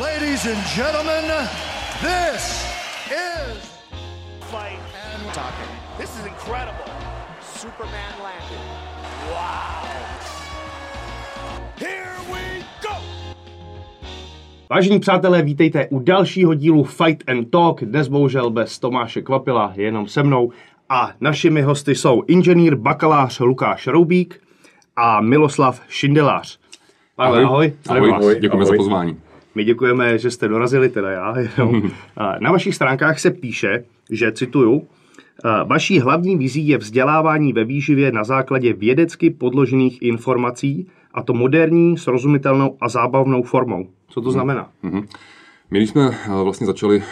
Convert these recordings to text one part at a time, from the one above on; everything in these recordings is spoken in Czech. Ladies and gentlemen, this is Fight and Talk. This is incredible. Superman landed. Wow. Here we go. Vážení přátelé, vítejte u dalšího dílu Fight and Talk. Dnes bohužel bez Tomáše Kvapila, jenom se mnou. A našimi hosty jsou inženýr, bakalář Lukáš Roubík a Miloslav Šindelář. Ahoj. Ahoj. Děkujeme za pozvání. My děkujeme, že jste dorazili, teda já. Na vašich stránkách se píše, že, cituju, vaší hlavní vizí je vzdělávání ve výživě na základě vědecky podložených informací, a to moderní, srozumitelnou a zábavnou formou. Co to znamená? My, když jsme vlastně začali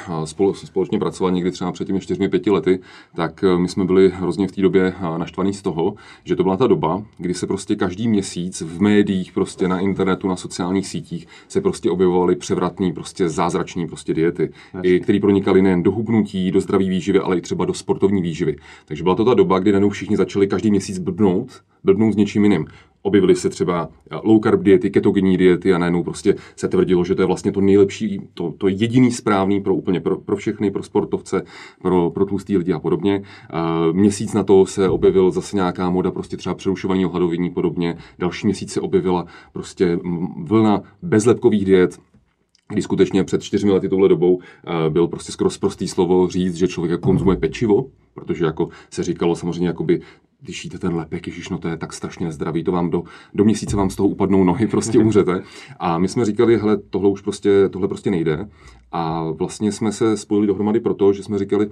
společně pracovat někdy třeba před těmi 4-5 lety, tak my jsme byli hrozně v té době naštvaní z toho, že to byla ta doba, kdy se prostě každý měsíc v médiích, prostě na internetu, na sociálních sítích se prostě objevovaly převratné, prostě zázrační prostě diety, které pronikaly nejen do hubnutí, do zdraví výživy, ale i třeba do sportovní výživy. Takže byla to ta doba, kdy najednou všichni začali každý měsíc blbnout s něčím jiným. Objevily se třeba low carb diety, ketogenní diety a najednou prostě se tvrdilo, že to je vlastně to nejlepší, to jediný správný pro všechny, pro sportovce, pro tlustý lidi a podobně. Měsíc na to se objevil zase nějaká moda prostě třeba přerušovaného hladovění podobně. Další měsíc se objevila prostě vlna bezlepkových diet, kdy skutečně před 4 lety touhle dobou byl prostě skoro sprostý slovo říct, že člověk konzumuje pečivo, protože jako se říkalo samozřejmě jakoby, když jíte ten lepek, ježišno, to je tak strašně nezdravý, to vám do měsíce vám z toho upadnou nohy, prostě umřete. A my jsme říkali, hele, tohle prostě nejde. A vlastně jsme se spojili dohromady proto, že jsme říkali,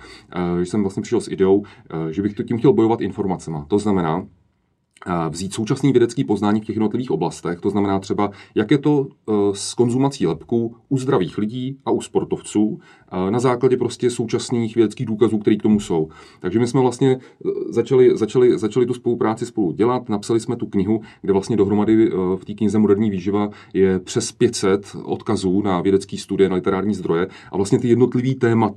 že jsem vlastně přišel s ideou, že bych to tím chtěl bojovat informacema. To znamená, vzít současný vědecký poznání v těch jednotlivých oblastech, to znamená třeba, jak je to s konzumací lepků u zdravých lidí a u sportovců na základě prostě současných vědeckých důkazů, které k tomu jsou. Takže my jsme vlastně začali tu spolupráci spolu dělat, napsali jsme tu knihu, kde vlastně dohromady v té knize Moderní výživa je přes 500 odkazů na vědecké studie, na literární zdroje a vlastně ty jednotlivý téma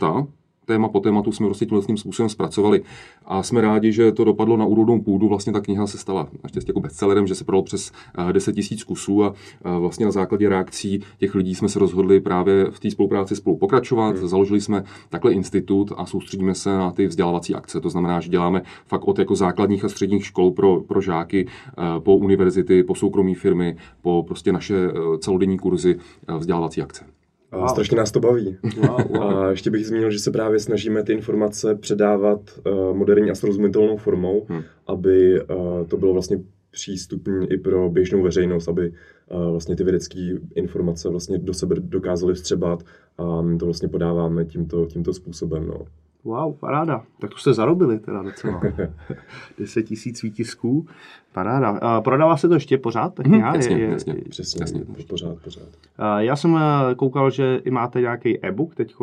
po tématu jsme prostě tímhle způsobem zpracovali a jsme rádi, že to dopadlo na úrodnou půdu. Vlastně ta kniha se stala naštěstí jako bestsellerem, že se prodalo přes 10 000 kusů a vlastně na základě reakcí těch lidí jsme se rozhodli právě v té spolupráci spolu pokračovat. Založili jsme takhle institut a soustředíme se na ty vzdělávací akce. To znamená, že děláme fakt od jako základních a středních škol pro žáky, po univerzity, po soukromé firmy, po prostě naše celodenní kurzy vzdělávací akce. Wow. Strašně nás to baví. Wow. A ještě bych zmínil, že se právě snažíme ty informace předávat moderní a srozumitelnou formou, aby to bylo vlastně přístupné i pro běžnou veřejnost, aby vlastně ty vědecké informace vlastně do sebe dokázaly vstřebat a my to vlastně podáváme tímto způsobem. No. Wow, paráda. Tak to jste zarobili teda docela. 10 000 výtisků. Paráda. Prodává se to ještě pořád? Tak jasně, pořád. Já jsem koukal, že i máte nějaký e-book, teď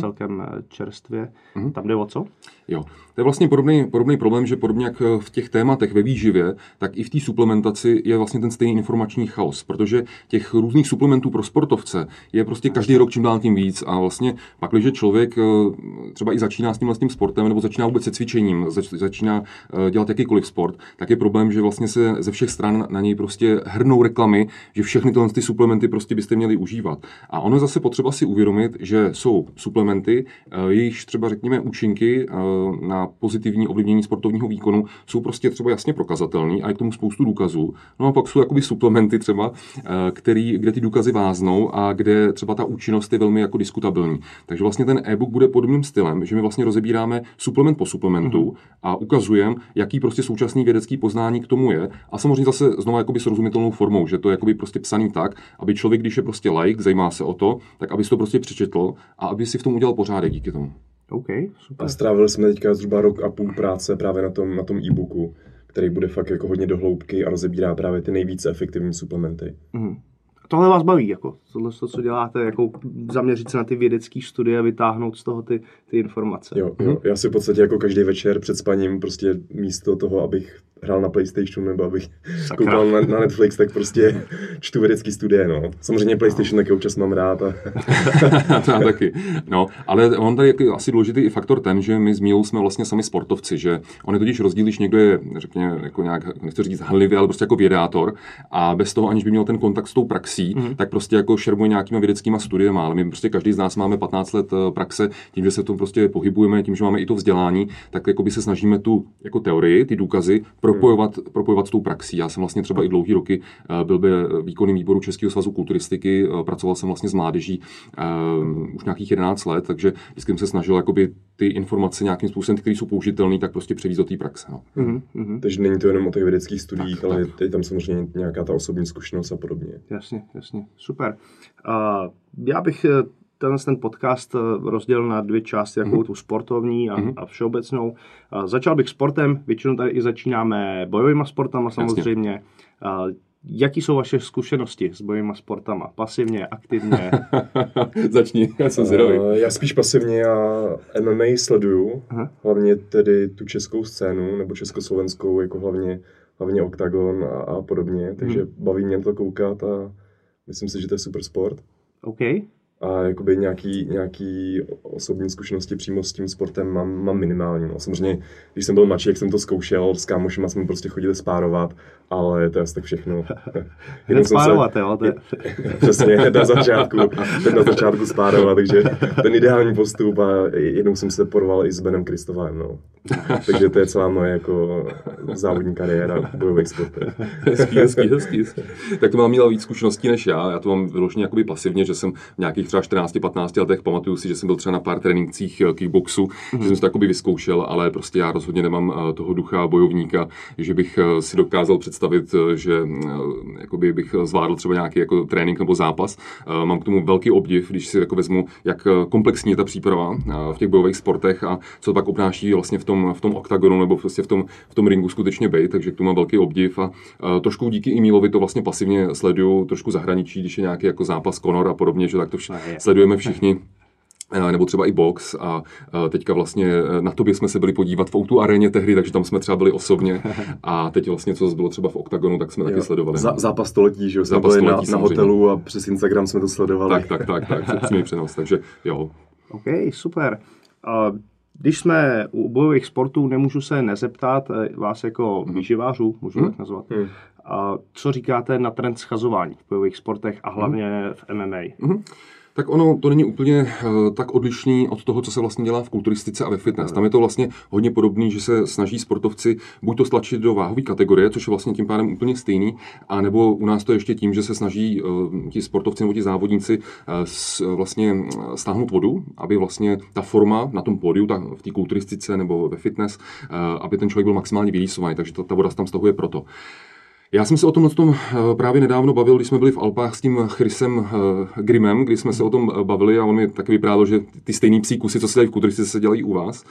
celkem čerstvě. Tam jde o co? Jo, to je vlastně podobný problém, že podobně jak v těch tématech ve výživě, tak i v té suplementaci je vlastně ten stejný informační chaos, protože těch různých suplementů pro sportovce je prostě každý rok čím dál tím víc a vlastně pak, když člověk třeba i začíná s tímhle s tím sportem nebo začíná vůbec se cvičením, začíná dělat jakýkoliv sport, tak je problém, že vlastně se ze všech stran na něj prostě hrnou reklamy, že všechny tyhle ty suplementy prostě byste měli užívat. A ono zase potřeba si uvědomit, že jsou suplementy, jejichž třeba řekněme účinky na pozitivní ovlivnění sportovního výkonu jsou prostě třeba jasně prokazatelný a je k tomu spoustu důkazů. No a pak jsou jakoby suplementy třeba, kde ty důkazy váznou a kde třeba ta účinnost je velmi jako diskutabilní. Takže vlastně ten e-book bude podobným stylem, že my vlastně rozebíráme suplement po suplementu a ukazujeme, jaký prostě současný vědecký poznání k tomu je a samozřejmě zase znova jakoby srozumitelnou formou, že to je jakoby prostě psaný tak, aby člověk, když je prostě laik, zajímá se o to, tak aby si to prostě přečetl a aby si v tom udělal pořádek díky tomu. Okay, super. A strávili jsme teďka zhruba 1,5 roku práce právě na tom e-booku, který bude fakt jako hodně do hloubky a rozebírá právě ty nejvíce efektivní suplementy. Tohle vás baví, jako tohle, co děláte, jako zaměřit se na ty vědecké studie a vytáhnout z toho ty informace. Jo, já si v podstatě jako každý večer před spaním prostě místo toho, abych hrál na PlayStationu nebo abych koukal na Netflix, tak prostě čtu vědecký studie, no. Samozřejmě PlayStation taky občas mám rád. A... taky. No, ale on tady je asi důležitý i faktor ten, že my s Mílou jsme vlastně sami sportovci, že on je totiž rozdíl, když někdo je, řekněme, jako nějak, nechci říct hanlivě, ale prostě jako vědátor a bez toho, aniž by měl ten kontakt s tou praxí, tak prostě jako šermuje nějakýma vědeckýma studiema, ale my prostě každý z nás máme 15 let praxe, tím, že se v tom prostě pohybujeme, tím, že máme i to vzdělání, tak jako by se snažíme tu jako teorii, ty důkazy propojovat s tou praxí. Já jsem vlastně třeba i dlouhý roky byl by výkonným výboru Českého svazu kulturistiky, pracoval jsem vlastně s mládeží už nějakých 11 let, takže vždycky jsem se snažil jakoby ty informace nějakým způsobem, které jsou použitelné, tak prostě převést do té praxe. No. Takže není to jenom o těch vědeckých studiích, tak, ale tak. Je tam samozřejmě nějaká ta osobní zkušenost a podobně. Jasně, super. Já bych ten podcast rozdělil na dvě části, jakou tu sportovní a všeobecnou. Začal bych sportem, většinou tady i začínáme bojovýma sportama samozřejmě. Jaký jsou vaše zkušenosti s bojovýma sportama? Pasivně, aktivně? Začni, já jsem zvědavý. Já spíš pasivně, já MMA sleduju, hlavně tedy tu českou scénu, nebo československou, jako hlavně Octagon a podobně, takže baví mě to koukat a myslím si, že to je super sport. Okay. A jakoby nějaký osobní zkušenosti přímo s tím sportem mám minimální. No. Samozřejmě, když jsem byl mladší, jak jsem to zkoušel, s kámošima jsme prostě chodili spárovat, ale to je asi tak všechno. Hned spárovat, jo? Přesně, hned na začátku spárovat, takže ten ideální postup a jednou jsem se porval i s Benem Kristovalem, no. Takže to je celá moje jako závodní kariéra v bojových sportech. Hezký. Tak to mám měla víc zkušeností než já. Já to mám vyloženě jakoby pasivně, že jsem v nějakých třeba 14-15 letech, pamatuju si, že jsem byl třeba na pár tréninkcích kickboxu, že jsem se to jakoby vyzkoušel, ale prostě já rozhodně nemám toho ducha bojovníka, že bych si dokázal představit, že jakoby bych zvládl třeba nějaký jako trénink nebo zápas. Mám k tomu velký obdiv, když si jako vezmu, jak komplexní je ta příprava v těch bojových sportech a co to pak obnáší vlastně v tom oktagonu nebo prostě v tom ringu skutečně bejt, takže k tomu mám velký obdiv a trošku díky e-mailovi to vlastně pasivně sleduju, trošku zahraničí, když je nějaký jako zápas Conor a podobně, že tak to sledujeme všichni, nebo třeba i box a teďka vlastně na tobě jsme se byli podívat v O2 aréně tehdy, takže tam jsme třeba byli osobně a teď vlastně, co bylo třeba v Octagonu, tak jsme taky sledovali. Zápas století, že jo, jsme byli na hotelu a přes Instagram jsme to sledovali. Tak, jsme přenos, takže jo. OK, super. Když jsme u bojových sportů, nemůžu se nezeptat vás jako výživářů, můžu tak nazvat, co říkáte na trend schazování v bojových sportech a hlavně v MMA? Tak ono to není úplně tak odlišný od toho, co se vlastně dělá v kulturistice a ve fitness. Tam je to vlastně hodně podobný, že se snaží sportovci buď to stlačit do váhové kategorie, což je vlastně tím pádem úplně stejný, a nebo u nás to ještě tím, že se snaží ti sportovci nebo ti závodníci vlastně stáhnout vodu, aby vlastně ta forma na tom pódiu, v té kulturistice nebo ve fitness, aby ten člověk byl maximálně vyrýsovaný, takže ta voda se tam stahuje proto. Já jsem se o tomhle tom právě nedávno bavil, když jsme byli v Alpách s tím Chrisem Grimem, kdy jsme se o tom bavili a on mi taky vyprávěl, že ty stejný psí kusy, co se dělají v kulturistice, se dělají u vás.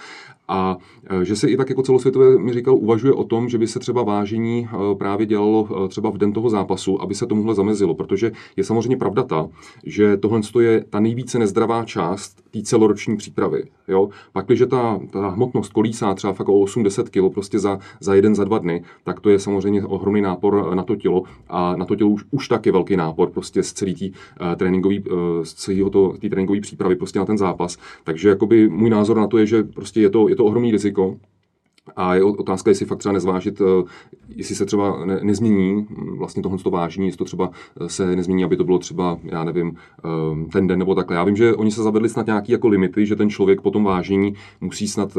A že se i tak jako celosvětově, mi říkal, uvažuje o tom, že by se třeba vážení právě dělalo třeba v den toho zápasu, aby se tomuhle zamezilo, protože je samozřejmě pravda ta, že tohle je ta nejvíce nezdravá část té celoroční přípravy. Jo? Pakliže ta hmotnost kolísá třeba fakt o 8-10 kg prostě za jeden, za dva dny, tak to je samozřejmě ohromný nápor na to tělo a na to tělo už taky velký nápor prostě z celé té tréninkové přípravy prostě na ten zápas. Takže jakoby můj názor na to je, že prostě je to ohromný riziko a je otázka, jestli fakt třeba nezvážit, jestli se třeba nezmění vlastně tohleto vážení, jestli to třeba se nezmění, aby to bylo třeba, já nevím, ten den nebo takhle. Já vím, že oni se zavedli snad nějaký jako limity, že ten člověk po tom vážení musí snad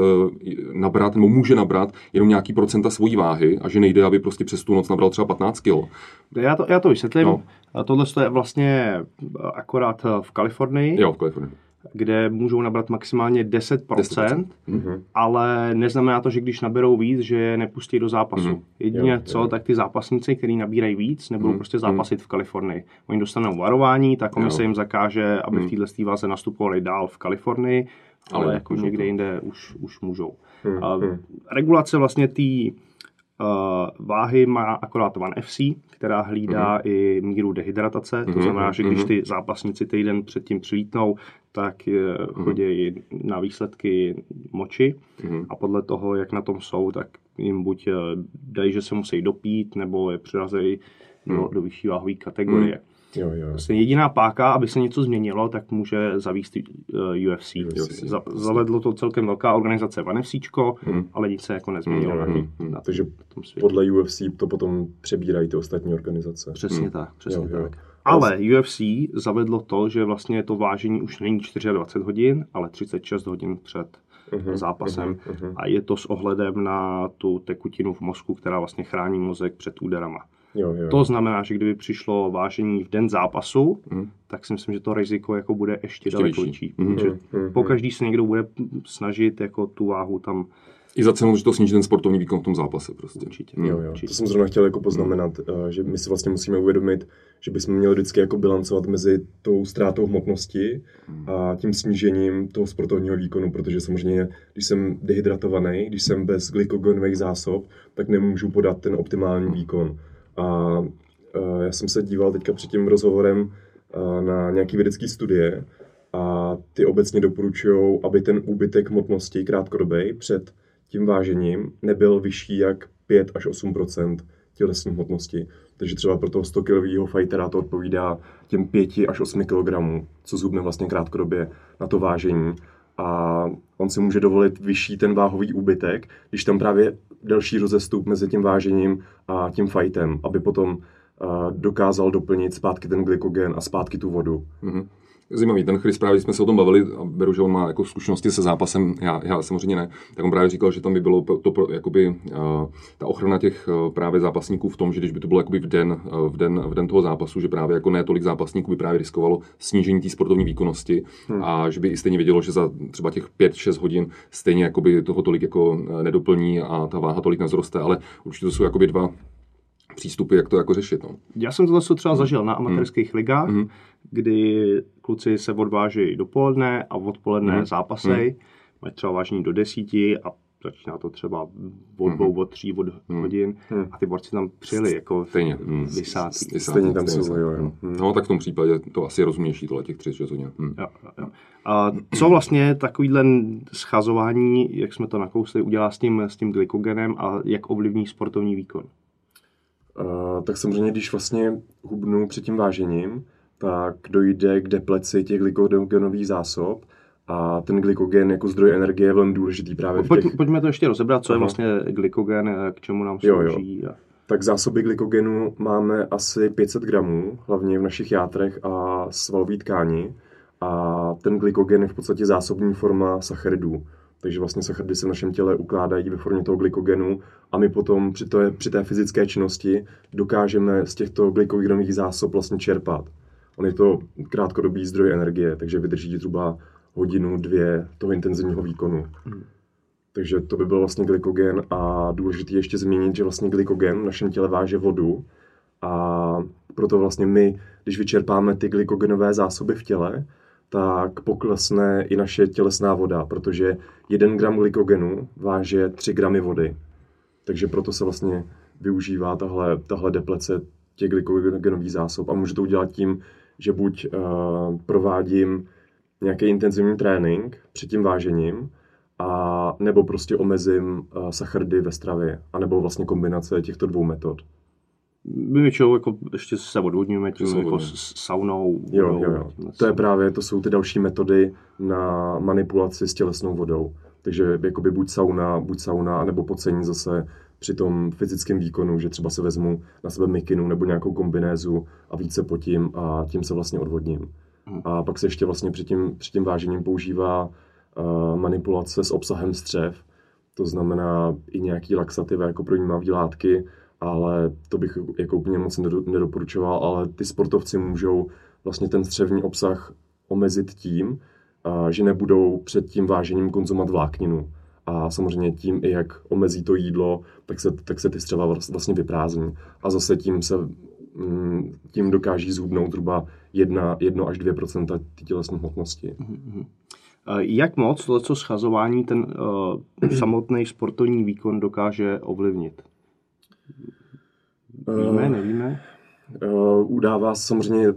nabrat, nebo může nabrat jenom nějaký procenta svojí váhy a že nejde, aby prostě přes tu noc nabral třeba 15 kg. Já to vysvětlím. No. Tohle je vlastně akorát v Kalifornii. Jo, v Kalifornii. Kde můžou nabrat maximálně 10%, ale neznamená to, že když naberou víc, že je nepustí do zápasu. Jedině tak ty zápasníci, kteří nabírají víc, nebudou prostě zápasit v Kalifornii. Oni dostanou varování, ta komise jim zakáže, aby v této váze nastupovali dál v Kalifornii, ale jako někde jinde už můžou. Regulace vlastně té Váhy má akorát One FC, která hlídá i míru dehydratace, to znamená, že když ty zápasníci týden předtím přilítnou, tak chodí na výsledky moči a podle toho, jak na tom jsou, tak jim buď dají, že se musí dopít, nebo je přirazejí do vyšší váhové kategorie. Jo. Vlastně jediná páka, aby se něco změnilo, tak může zavést UFC. Zavedlo to celkem velká organizace One FCčko, ale nic se jako nezměnilo. Na takže tom podle UFC to potom přebírají ty ostatní organizace. Přesně tak. Ale UFC zavedlo to, že vlastně to vážení už není 24 hodin, ale 36 hodin před zápasem. A je to s ohledem na tu tekutinu v mozku, která vlastně chrání mozek před úderama. Jo. To znamená, že kdyby přišlo vážení v den zápasu, tak si myslím, že to riziko jako bude ještě daleko větší. Pokaždý se někdo bude snažit jako tu váhu tam... I za cenu, že to sníží ten sportovní výkon v tom zápase. Prostě. Určitě. To jsem zrovna chtěl jako poznamenat, že my si vlastně musíme uvědomit, že bychom měli vždycky jako bilancovat mezi tou ztrátou hmotnosti a tím snížením toho sportovního výkonu, protože samozřejmě, když jsem dehydratovaný, když jsem bez glykogenových zásob, tak nemůžu podat ten optimální výkon. A já jsem se díval teďka před tím rozhovorem na nějaké vědecké studie a ty obecně doporučují, aby ten úbytek hmotnosti krátkodobý před tím vážením nebyl vyšší jak 5 až 8% tělesní hmotnosti. Takže třeba pro toho 100-kilového fightera to odpovídá těm 5 až 8 kg, co zhubne vlastně krátkodobě na to vážení. A on si může dovolit vyšší ten váhový úbytek, když tam právě delší rozestup mezi tím vážením a tím fightem, aby potom dokázal doplnit zpátky ten glykogen a zpátky tu vodu. Zajímavý, ten Chris, právě jsme se o tom bavili, a beru, že on má jako zkušenosti se zápasem, já samozřejmě ne, tak on právě říkal, že tam by bylo to jakoby, ta ochrana těch právě zápasníků v tom, že když by to bylo jakoby v den toho zápasu, že právě jako ne tolik zápasníků by právě riskovalo snížení té sportovní výkonnosti a že by i stejně vědělo, že za třeba těch 5-6 hodin stejně jakoby toho tolik jako nedoplní a ta váha tolik nezroste, ale určitě to jsou jakoby dva přístupy, jak to jako řešit. No. Já jsem tohle třeba zažil na amatérských ligách, kdy kluci se odvážejí dopoledne a odpoledne zápasej, mají třeba vážení do 10 a začíná to třeba od 2, od 3 hodin a ty borci tam přijeli jako vysátí. Stejně tam jsou, jo. No tak v tom případě to asi je rozumnější tohle těch 3-6 hodin. A co vlastně takovýhle schazování, jak jsme to nakousli, udělá s tím glykogenem a jak ovlivní sportovní výkon? Tak samozřejmě, když vlastně hubnu před tím vážením, tak dojde k depleci těch glykogenových zásob a ten glykogen jako zdroj energie je velmi důležitý právě v těch... Pojďme to ještě rozebrat, co je vlastně glykogen, k čemu nám slouží. Jo. Tak zásoby glykogenu máme asi 500 gramů, hlavně v našich játrech a svalové tkáni. A ten glykogen je v podstatě zásobní forma sacharidů. Takže vlastně sacharidy se v našem těle ukládají ve formě toho glykogenu a my potom při té fyzické činnosti dokážeme z těchto glykogenových zásob vlastně čerpat. On je to krátkodobý zdroj energie, takže vydrží zhruba hodinu, 2 toho intenzivního výkonu. Takže to by byl vlastně glykogen a důležité ještě zmínit, že vlastně glykogen v našem těle váže vodu a proto vlastně my, když vyčerpáme ty glykogenové zásoby v těle, tak poklesne i naše tělesná voda, protože 1 gram glykogenu váže 3 gramy vody. Takže proto se vlastně využívá tahle deplece těch glykogenových zásob. A můžu to udělat tím, že buď provádím nějaký intenzivní trénink před tím vážením, a nebo prostě omezím sacharidy ve stravě, anebo vlastně kombinace těchto dvou metod. My většinou jako ještě se odvodňujeme tím jako saunou. Jo. To jsou ty další metody na manipulaci s tělesnou vodou. Takže jakoby buď sauna, anebo pocení zase při tom fyzickém výkonu, že třeba se vezmu na sebe mikinu nebo nějakou kombinézu a více potím a tím se vlastně odvodním. A pak se ještě vlastně při tím vážením používá manipulace s obsahem střev, to znamená i nějaký laxativa jako projímavý látky, ale to bych jako úplně moc nedoporučoval, ale ty sportovci můžou vlastně ten střevní obsah omezit tím, že nebudou před tím vážením konzumovat vlákninu. A samozřejmě tím, i jak omezí to jídlo, tak se ty střeva vlastně vyprázdní. A zase tím dokáží zhubnout zhruba 1 až 2% tělesné hmotnosti. Jak moc tohleto schazování ten samotný sportovní výkon dokáže ovlivnit? Víme, nevíme? Udává samozřejmě,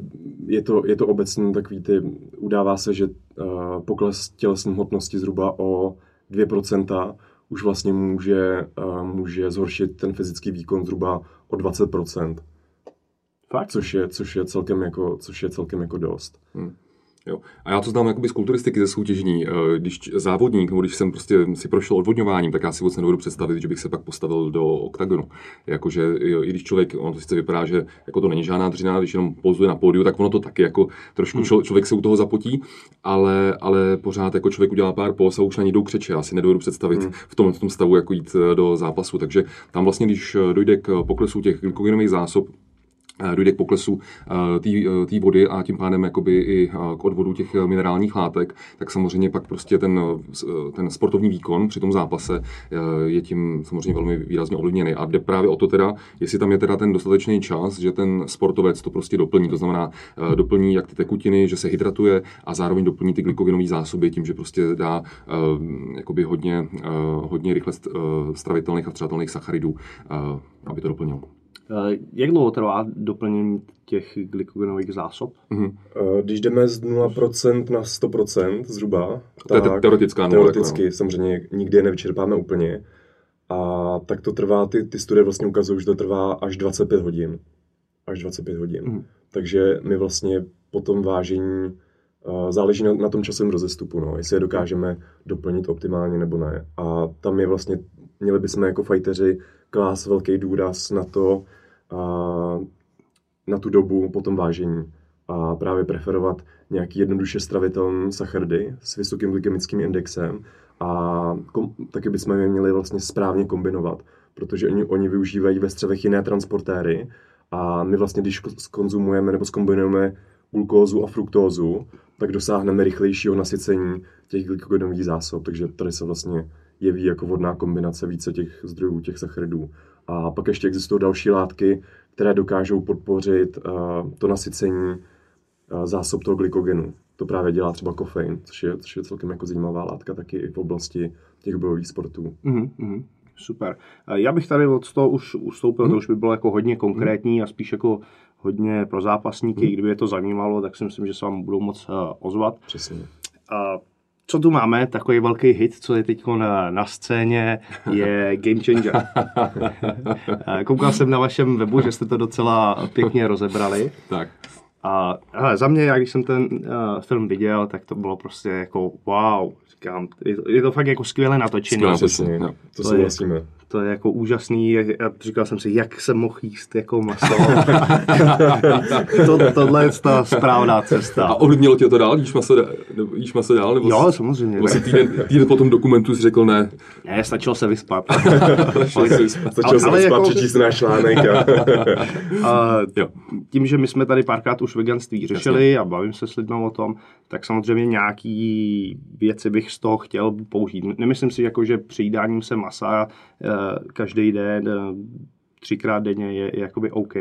je to obecně takový ty, udává se, že pokles tělesné hmotnosti zhruba o 2% už vlastně může zhoršit ten fyzický výkon zhruba o 20%. Fakt? Což je celkem jako dost. Jo. A já to znám jakoby z kulturistiky, ze soutěžení. Když závodník, nebo když jsem prostě si prošel odvodňováním, tak já si vůbec nedovedu představit, že bych se pak postavil do oktagonu. Jakože i když člověk, ono to sice vypadá, že jako to není žádná dřina, když jenom pozuje na pódiu, tak ono to taky jako trošku člověk se u toho zapotí, ale pořád jako člověk udělá pár pos a už na něj jdou křeče. Já si nedovedu představit v tom stavu jako jít do zápasu. Takže tam vlastně, když dojde k poklesu těch glykogenových zásob, dojde k poklesu té vody a tím pádem jakoby i k odvodu těch minerálních látek, tak samozřejmě pak prostě ten sportovní výkon při tom zápase je tím samozřejmě velmi výrazně ovlivněný. A jde právě o to teda, jestli tam je teda ten dostatečný čas, že ten sportovec to prostě doplní, to znamená doplní jak ty tekutiny, že se hydratuje a zároveň doplní ty glykogenové zásoby tím, že prostě dá jakoby hodně rychle stravitelných a střatelných sacharidů, aby to doplnilo. Jak dlouho trvá doplnění těch glykogenových zásob? Když jdeme z 0% na 100% zhruba, tak to je teoreticky jako, samozřejmě nikdy je nevyčerpáme úplně. A tak to trvá, ty studie vlastně ukazují, že to trvá až 25 hodin. Takže my vlastně po tom vážení záleží na tom časovém rozestupu, jestli je dokážeme doplnit optimálně nebo ne. A tam je vlastně, měli bychom jako fajteři klást velký důraz na to, na tu dobu po tom vážení a právě preferovat nějaký jednoduše stravitelné sacharidy s vysokým glykemickým indexem a taky bychom je měli vlastně správně kombinovat, protože oni využívají ve střevech jiné transportéry a my vlastně, když skonzumujeme nebo zkombinujeme glukózu a fruktózu, tak dosáhneme rychlejšího nasycení těch glykogenových zásob, takže tady se vlastně jeví jako vodná kombinace více těch zdrojů, těch sacharidů. A pak ještě existují další látky, které dokážou podpořit to nasycení zásob toho glykogenu. To právě dělá třeba kofein, což je celkem jako zajímavá látka taky i v oblasti těch bojových sportů. Super. Já bych tady od toho už ustoupil, to už by bylo jako hodně konkrétní a spíš jako hodně pro zápasníky. Kdyby je to zajímalo, tak si myslím, že se vám budou moc ozvat. Přesně. Co tu máme? Takový velký hit, co je teď na scéně, je Game Changer. Koukal jsem na vašem webu, že jste to docela pěkně rozebrali. Tak. A hele, za mě, já když jsem ten film viděl, tak to bylo prostě jako wow. Říkám, je to fakt jako skvěle natočený. Skvěle, no, to si myslíme. To je jako úžasný. Já říkal jsem si, jak jsem mohl jíst jako maso. Tohle je ta správná cesta. A ovlivnilo tě to dál? Jíš maso dál? Nebo jo, samozřejmě. Nebo si týden po tom dokumentu jsi řekl ne? Ne, stačilo se vyspat. Stačilo se vyspat, přečíst náš článek. Tím, že my jsme tady párkrát už veganství řešili a bavím se s lidmi o tom, tak samozřejmě nějaký věci bych z toho chtěl použít. Nemyslím si, jako, že přijídáním se masa každý den, 3krát denně je jakoby OK,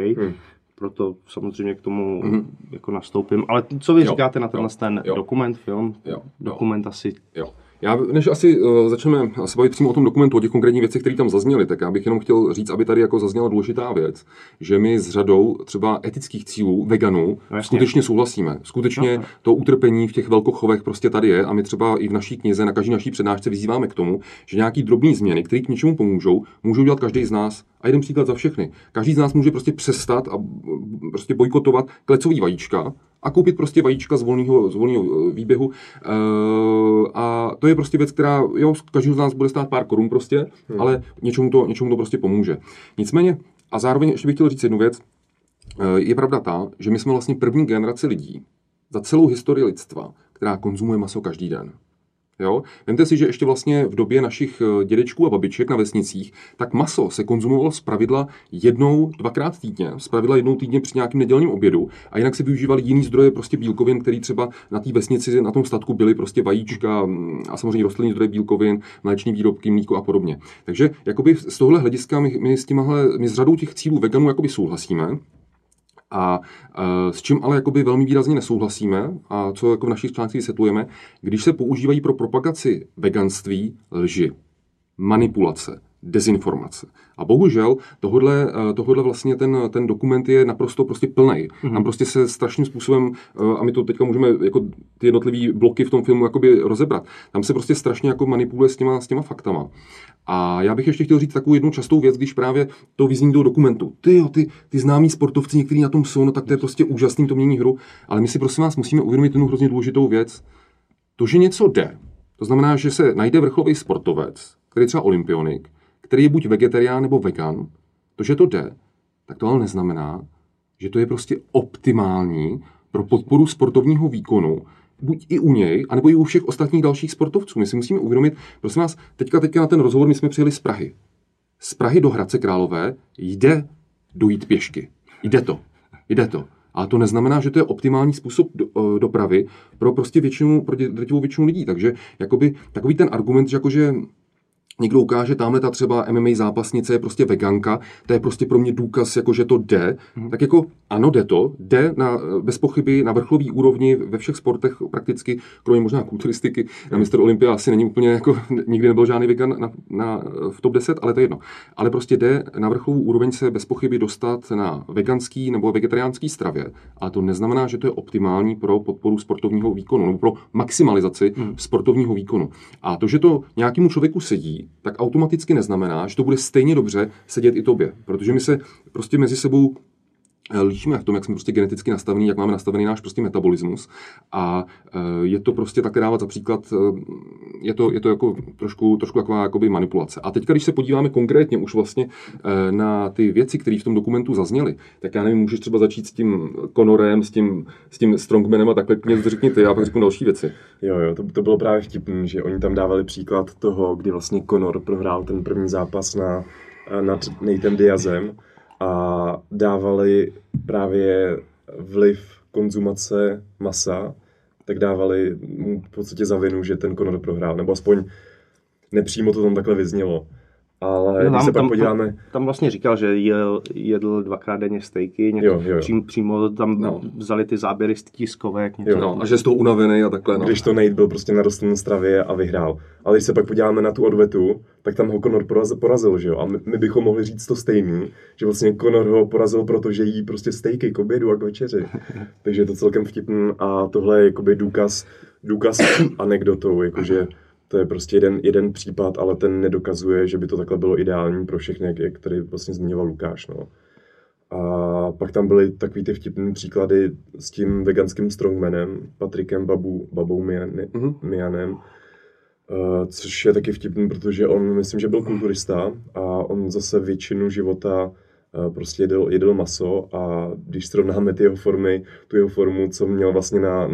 proto samozřejmě k tomu jako nastoupím. Ale co vy říkáte na tenhle ten dokument, film? Dokument asi... Jo. Já, než asi začneme se bavit přímo o tom dokumentu, o těch konkrétních věcech, které tam zazněly, tak já bych jenom chtěl říct, aby tady jako zazněla důležitá věc, že my s řadou třeba etických cílů veganů skutečně souhlasíme. Skutečně to utrpení v těch velkochovech prostě tady je a my třeba i v naší knize, na každé naší přednášce vyzýváme k tomu, že nějaký drobný změny, které k něčemu pomůžou, můžou dělat každý z nás. A jeden příklad za všechny. Každý z nás může prostě přestat a prostě bojkotovat klecový vajíčka a koupit prostě vajíčka z volného výběhu. A to je prostě věc, která každý z nás bude stát pár korun prostě, ale něčemu to prostě pomůže. Nicméně, a zároveň ještě bych chtěl říct jednu věc, je pravda ta, že my jsme vlastně první generace lidí za celou historii lidstva, která konzumuje maso každý den. Jo? Vemte si, že ještě vlastně v době našich dědečků a babiček na vesnicích, tak maso se konzumovalo zpravidla dvakrát týdně při nějakým nedělním obědu a jinak se využívaly jiný zdroje prostě bílkovin, které třeba na té vesnici, na tom statku byly prostě vajíčka a samozřejmě rostlinní zdroje bílkovin, mléční výrobky, mlíko a podobně. Takže jakoby z tohle hlediska my s řadou těch cílů veganů jakoby souhlasíme. A s čím ale jakoby velmi výrazně nesouhlasíme a co jako v našich článcích vysvětlujeme, když se používají pro propagaci veganství lži, manipulace, dezinformace. A bohužel tohodle vlastně ten dokument je naprosto prostě plnej. Mm-hmm. Tam prostě se strašným způsobem, a my to teďka můžeme jako ty jednotlivý bloky v tom filmu jakoby rozebrat, tam se prostě strašně jako manipuluje s těma faktama. A já bych ještě chtěl říct takovou jednu častou věc, když právě to vyzní do dokumentu. Ty známí sportovci, někteří na tom jsou, no tak to je prostě úžasný, to mění hru. Ale my si prosím vás musíme uvědomit jednu hrozně důležitou věc. To, že něco jde, to znamená, že se najde vrcholový sportovec, který je třeba olympionik, který je buď vegetarián nebo vegan, to, že to jde, tak to ale neznamená, že to je prostě optimální pro podporu sportovního výkonu, buď i u něj, anebo i u všech ostatních dalších sportovců. My si musíme uvědomit, prosím vás, teďka na ten rozhovor my jsme přijeli z Prahy. Z Prahy do Hradce Králové jde dojít pěšky. Jde to. Ale to neznamená, že to je optimální způsob dopravy pro prostě drtivou většinu lidí. Takže jakoby takový ten argument, že jakože někdo ukáže, tamhle ta třeba MMA zápasnice je prostě veganka, to je prostě pro mě důkaz, jakože to jde, tak jako ano, jde bez pochyby na vrcholový úrovni ve všech sportech prakticky, kromě možná kulturistiky, na mistr Olympia asi není úplně, jako nikdy nebyl žádný vegan v top 10, ale to je jedno. Ale prostě jde na vrcholovou úroveň se bez pochyby dostat na veganský nebo vegetariánský stravě, ale to neznamená, že to je optimální pro podporu sportovního výkonu, nebo pro maximalizaci sportovního výkonu. A to, že to nějakému člověku sedí, tak automaticky neznamená, že to bude stejně dobře sedět i tobě, protože my se prostě mezi sebou líšíme v tom, jak jsme prostě geneticky nastavení, jak máme nastavený náš prostě metabolismus a je to prostě také dávat za příklad, je to jako trošku taková jakoby manipulace. A teďka, když se podíváme konkrétně už vlastně na ty věci, které v tom dokumentu zazněly, tak já nevím, můžeš třeba začít s tím Conorem, s tím Strongmanem a takhle mě to řekni ty, já pak řeknu další věci. Jo, to bylo právě vtipný, že oni tam dávali příklad toho, kdy vlastně Conor prohrál ten první zápas nad Nathanem Diazem, a dávali právě vliv konzumace masa, tak dávali mu v podstatě za vinu, že ten Conor prohrál, nebo aspoň nepřímo to tam takhle vyznělo. Ale když se pak podíváme... Tam vlastně říkal, že jedl dvakrát denně stejky, přímo tam vzali ty záběry z tiskovek. A že z toho unavený a takhle. Když to Nate byl prostě na rostlinné stravě a vyhrál. Ale když se pak podíváme na tu odvetu, tak tam ho Conor porazil, že jo? A my bychom mohli říct to stejný, že vlastně Conor ho porazil, protože jí prostě stejky k obědu a k večeři. Takže je to celkem vtipný a tohle je jakoby důkaz anekdotou, jakože... To je prostě jeden případ, ale ten nedokazuje, že by to takhle bylo ideální pro všechny, který vlastně zmiňoval Lukáš. No. A pak tam byly takový ty vtipné příklady s tím veganským strongmanem, Patrikem Baboumianem, což je taky vtipný, protože on, myslím, že byl kulturista a on zase většinu života prostě jedl maso a když srovnáme tu jeho formu, co měl vlastně na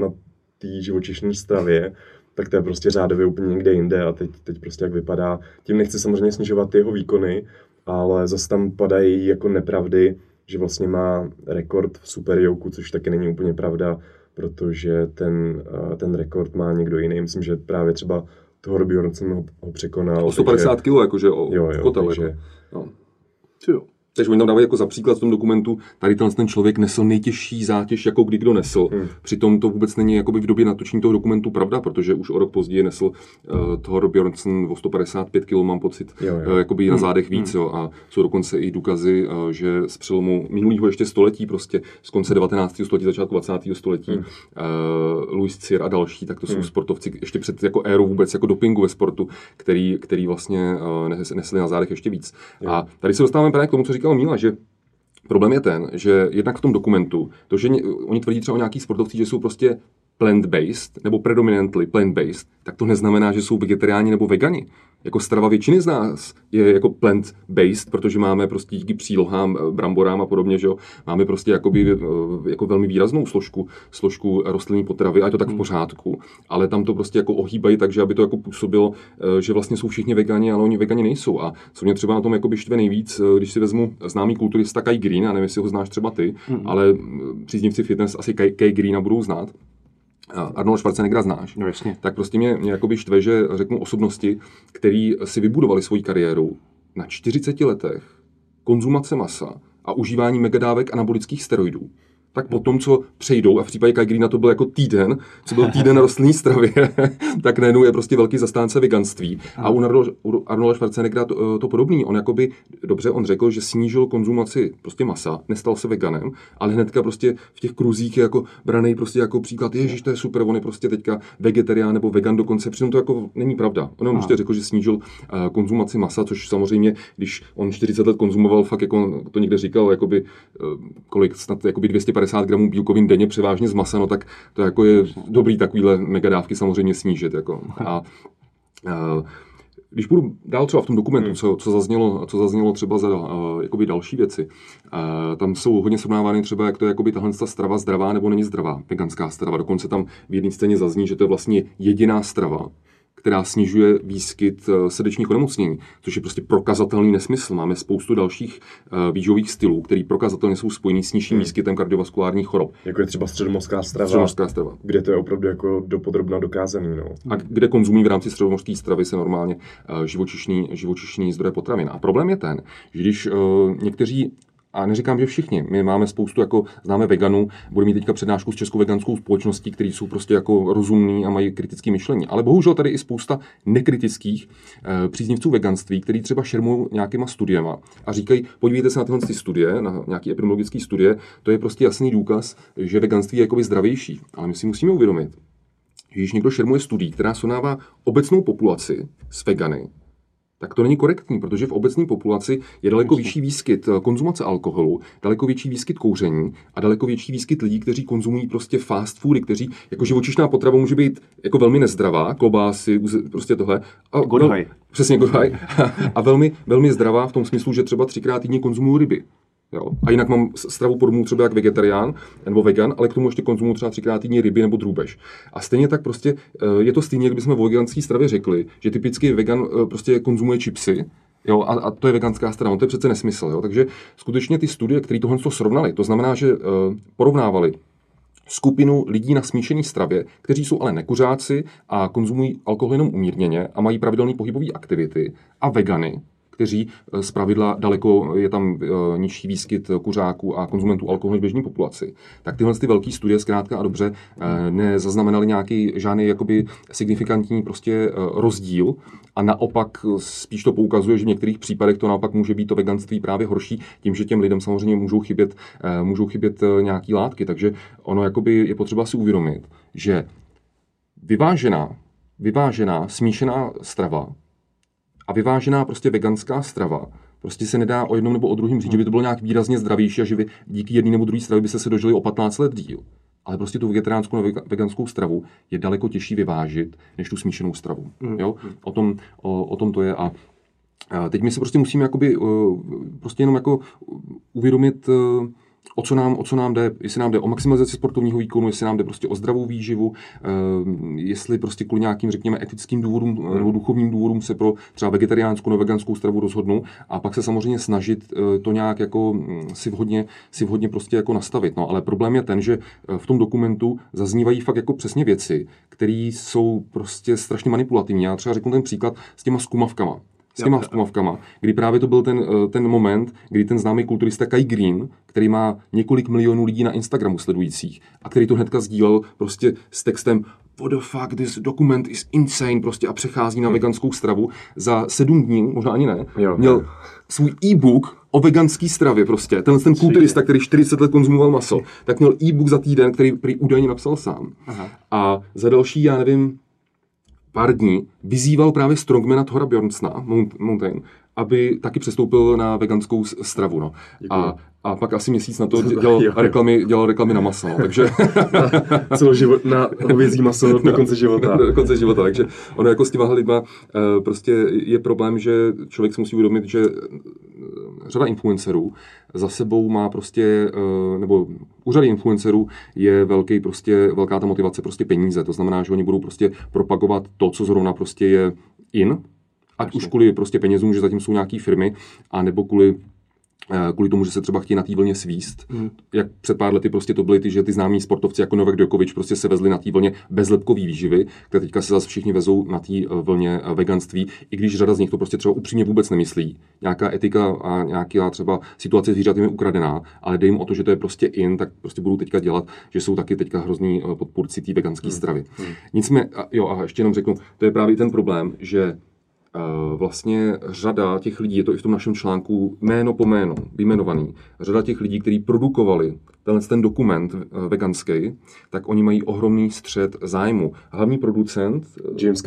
té živočišné stravě, tak to je prostě řádově úplně někde jinde a teď prostě jak vypadá. Tím nechci samozřejmě snižovat ty jeho výkony, ale zase tam padají jako nepravdy, že vlastně má rekord v superjouku, což taky není úplně pravda, protože ten rekord má někdo jiný. Myslím, že právě třeba Thorbjörn jsem ho překonal. 150 kg, jakože kotel. Takže oni tam dávají jako za příklad v tom dokumentu, tady ten člověk nesl nejtěžší zátěž, jako kdy kdo nesl. Přitom to vůbec není jakoby v době natočení toho dokumentu pravda, protože už o rok později nesl Thorbjörnsen o 155 kg, mám pocit, jakoby na zádech víc. Jo. A jsou dokonce i důkazy, že z přelomu minulého ještě století, prostě z konce 19. století, začátku 20. století, Louis Cyr a další, tak to jsou sportovci ještě před jako érou vůbec jako dopingu ve sportu, který vlastně nesli na zádech ještě víc. A tady se dostáváme právě k tomu, co říkal Míla, že problém je ten, že jednak v tom dokumentu, to, že oni tvrdí třeba o nějakých sportovcích, že jsou prostě plant-based, nebo predominantly plant-based, tak to neznamená, že jsou vegetariáni nebo vegani. Jako strava většiny z nás je jako plant-based, protože máme prostě díky přílohám, bramborám a podobně, že jo, máme prostě jakoby, jako velmi výraznou složku rostlinní potravy a je to tak v pořádku, ale tam to prostě jako ohýbají, takže aby to jako působilo, že vlastně jsou všichni vegani, ale oni vegani nejsou. A co mě třeba na tom jakoby štve nejvíc, když si vezmu známý kulturista Kai Greene, a nevím, jestli ho znáš třeba ty, ale příznivci fitness asi Kai Greene budou znát. Arnold Schwarzeneggera znáš, no, jasně. Tak prostě mě jakoby štve, že řeknu osobnosti, který si vybudovali svoji kariéru na 40 letech konzumace masa a užívání megadávek anabolických steroidů. tak potom, co přejdou, a v případě Kai Greena to byl jako týden, co byl týden rostlinné stravy, tak najednou je prostě velký zastánce veganství. A u Arnolda Schwarzeneggera to podobný. On jakoby, dobře, on řekl, že snížil konzumaci prostě masa, nestal se veganem, ale hnedka prostě v těch kruzích je jako branej prostě jako příklad, ježiš, to je super, on je prostě teďka vegetarián nebo vegan dokonce, přitom to jako není pravda. On už řekl, že snížil konzumaci masa, což samozřejmě, když on 40 let konzumoval, fakt jako to někde říkal, jakoby, kolik snad jakoby 250 gramů bílkovin denně převážně z masa, no tak to jako je dobrý takovýhle megadávky samozřejmě snížit. Jako. A když budu dál třeba v tom dokumentu, co zaznělo třeba za jakoby další věci, tam jsou hodně srovnávány třeba, jak to je jakoby tahle strava zdravá nebo není zdravá, veganská strava. Dokonce tam v jedné scéně zazní, že to je vlastně jediná strava, která snižuje výskyt srdečních onemocnění, což je prostě prokazatelný nesmysl. Máme spoustu dalších výživových stylů, které prokazatelně jsou spojení s nižším výskytem kardiovaskulárních chorob. Jako je třeba středomořská strava, kde to je opravdu jako dopodrobna dokázaný. No. A kde konzumují v rámci středomořské stravy se normálně živočišní zdroje potravin. A problém je ten, že když někteří, a neříkám, že všichni. My máme spoustu, jako známe veganů, budeme mít teďka přednášku s Českou veganskou společností, kteří jsou prostě jako rozumní a mají kritické myšlení. Ale bohužel tady i spousta nekritických příznivců veganství, kteří třeba šermují nějakýma studiema a říkají, podívejte se na tyhle studie, na nějaké epidemiologické studie, to je prostě jasný důkaz, že veganství je jakoby zdravější. Ale my si musíme uvědomit, že když někdo šermuje studií, která srovnává obecnou populaci s vegany, tak to není korektní, protože v obecné populaci je daleko vyšší výskyt konzumace alkoholu, daleko větší výskyt kouření a daleko větší výskyt lidí, kteří konzumují prostě fast foody, kteří jako živočišná potrava může být jako velmi nezdravá, klobásy, prostě tohle. Godhaj. A velmi, velmi zdravá v tom smyslu, že třeba 3x týdně konzumuju ryby. Jo. A jinak mám stravu podobnou třeba jak vegetarián nebo vegan, ale k tomu ještě konzumuju třeba 3x týdně ryby nebo drůbež. A stejně tak prostě je to stejně, jak bychom v veganské stravě řekli, že typicky vegan prostě konzumuje chipsy, jo, a to je veganská strava, to je přece nesmysl. Jo. Takže skutečně ty studie, které tohle srovnaly, to znamená, že porovnávali skupinu lidí na smíšené stravě, kteří jsou ale nekuřáci a konzumují alkohol jenom umírněně a mají pravidelné pohybové aktivity, a vegany, kteří zpravidla daleko je tam nižší výskyt kuřáků a konzumentů alkoholu v běžné populaci. Tak tyhle ty velké studie zkrátka a dobře nezaznamenaly nějaký žádný jakoby signifikantní prostě rozdíl a naopak spíš to poukazuje, že v některých případech to naopak může být to veganství právě horší, tím, že těm lidem samozřejmě můžou chybět nějaký látky, takže ono jakoby je potřeba si uvědomit, že vyvážená smíšená strava a vyvážená prostě veganská strava prostě se nedá o jednom nebo o druhém říct, že by to bylo nějak výrazně zdravější a že by díky jedné nebo druhé stravě by se dožili o 15 let díl. Ale prostě tu vegetariánskou nebo veganskou stravu je daleko těžší vyvážit, než tu smíšenou stravu. Jo? O tom to je. A teď my se prostě musíme jakoby, prostě jenom jako uvědomit, o co nám jde, jestli nám jde o maximalizaci sportovního výkonu, jestli nám jde prostě o zdravou výživu, jestli prostě kvůli nějakým, řekněme, etickým důvodům nebo duchovním důvodům se pro třeba vegetariánskou nebo veganskou stravu rozhodnou a pak se samozřejmě snažit to nějak jako si vhodně prostě jako nastavit. No, ale problém je ten, že v tom dokumentu zaznívají fakt jako přesně věci, které jsou prostě strašně manipulativní. Já třeba řeknu ten příklad s těma skumavkama. Kdy právě to byl ten moment, kdy ten známý kulturista Kai Greene, který má několik milionů lidí na Instagramu sledujících a který to hnedka sdílel prostě s textem what the fuck, this document is insane prostě a přechází na veganskou stravu. Za 7 dní, možná ani ne, měl svůj e-book o veganské stravě prostě. Ten kulturista, který 40 let konzumoval maso, tak měl e-book za týden, který údajně napsal sám. Aha. A za další, já nevím, pár dní vyzýval právě strongmana Thorbjörnsna, Mountain, aby taky přestoupil na veganskou stravu. No. A pak asi měsíc na to dělal reklamy na maso. No. Takže celoživot na hovězí maso do konce života. Takže ono jako s těma lidma prostě je problém, že člověk si musí uvědomit, že řada influencerů za sebou má prostě, nebo u řady influencerů je velká ta motivace prostě peníze. To znamená, že oni budou prostě propagovat to, co zrovna prostě je in, ať už kvůli prostě penězům, že zatím jsou nějaký firmy, a nebo kvůli kvůli tomu, že se třeba chtějí na té vlně svíst. Jak před pár lety prostě to byly ty, že ty známí sportovci jako Novak Djokovic prostě se vezli na té vlně bezlepkový výživy, které teďka se zase všichni vezou na té vlně veganství, i když řada z nich to prostě třeba upřímně vůbec nemyslí. Nějaká etika a nějaká třeba situace s zvířaty je ukradená, ale jde jim o to, že to je prostě in, tak prostě budou teďka dělat, že jsou taky teďka hrozní podpůrci té veganské stravy. Nicméně, jo, a ještě jenom řeknu, to je právě ten problém, že vlastně řada těch lidí, je to i v tom našem článku jméno po jméno, vyjmenovaný, řada těch lidí, kteří produkovali ten dokument veganský, tak oni mají ohromný střet zájmu. Hlavní producent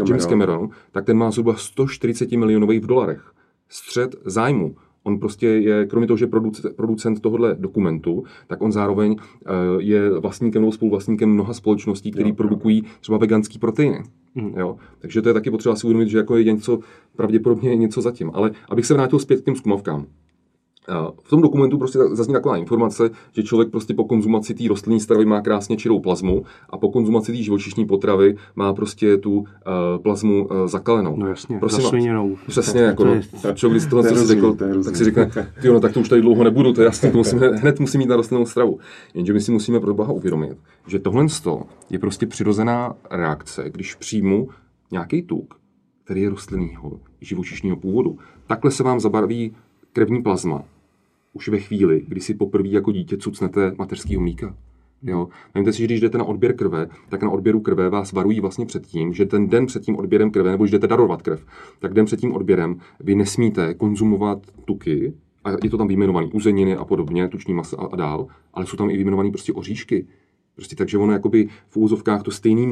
James Cameron, tak ten má zhruba 140 milionových v dolarech. Střet zájmu. On prostě je, kromě toho, že producent tohohle dokumentu, tak on zároveň je vlastníkem nebo spoluvlastníkem mnoha společností, které produkují třeba veganský proteiny. Jo? Takže to je taky potřeba si uvědomit, že jako je něco, pravděpodobně něco zatím. Ale abych se vrátil zpět k těm zkumavkám. V tom dokumentu prostě zazní taková informace, že člověk prostě po konzumaci té rostlinné stravy má krásně čirou plazmu a po konzumaci té živočišní potravy má prostě tu plazmu zakalenou. No jasně, prostě zasliněnou. Přesně, jako no, člověk, když si tohle si řekl, tak si řekne, ty ono, tak to už tady dlouho nebudu, to je jasný, to musíme, hned musím jít na rostlinnou stravu. Jenže my si musíme pro Boha uvědomit, že tohle je prostě přirozená reakce, když přijmu nějaký tuk, který je rostlinného, živočišního původu. Takhle se vám zabarví krevní plazma už ve chvíli, kdy si poprvé jako dítě cucnete mateřského mlíka. Jo? Vemte si, že když jdete na odběr krve, tak na odběru krve vás varují vlastně před tím, že ten den před tím odběrem krve, nebo když jdete darovat krev, tak den před tím odběrem vy nesmíte konzumovat tuky, a je to tam vyjmenovaný uzeniny a podobně, tuční masa a dál, ale jsou tam i vyjmenovaný prostě oříšky. Prostě takže ono jakoby v úvozovkách to stejné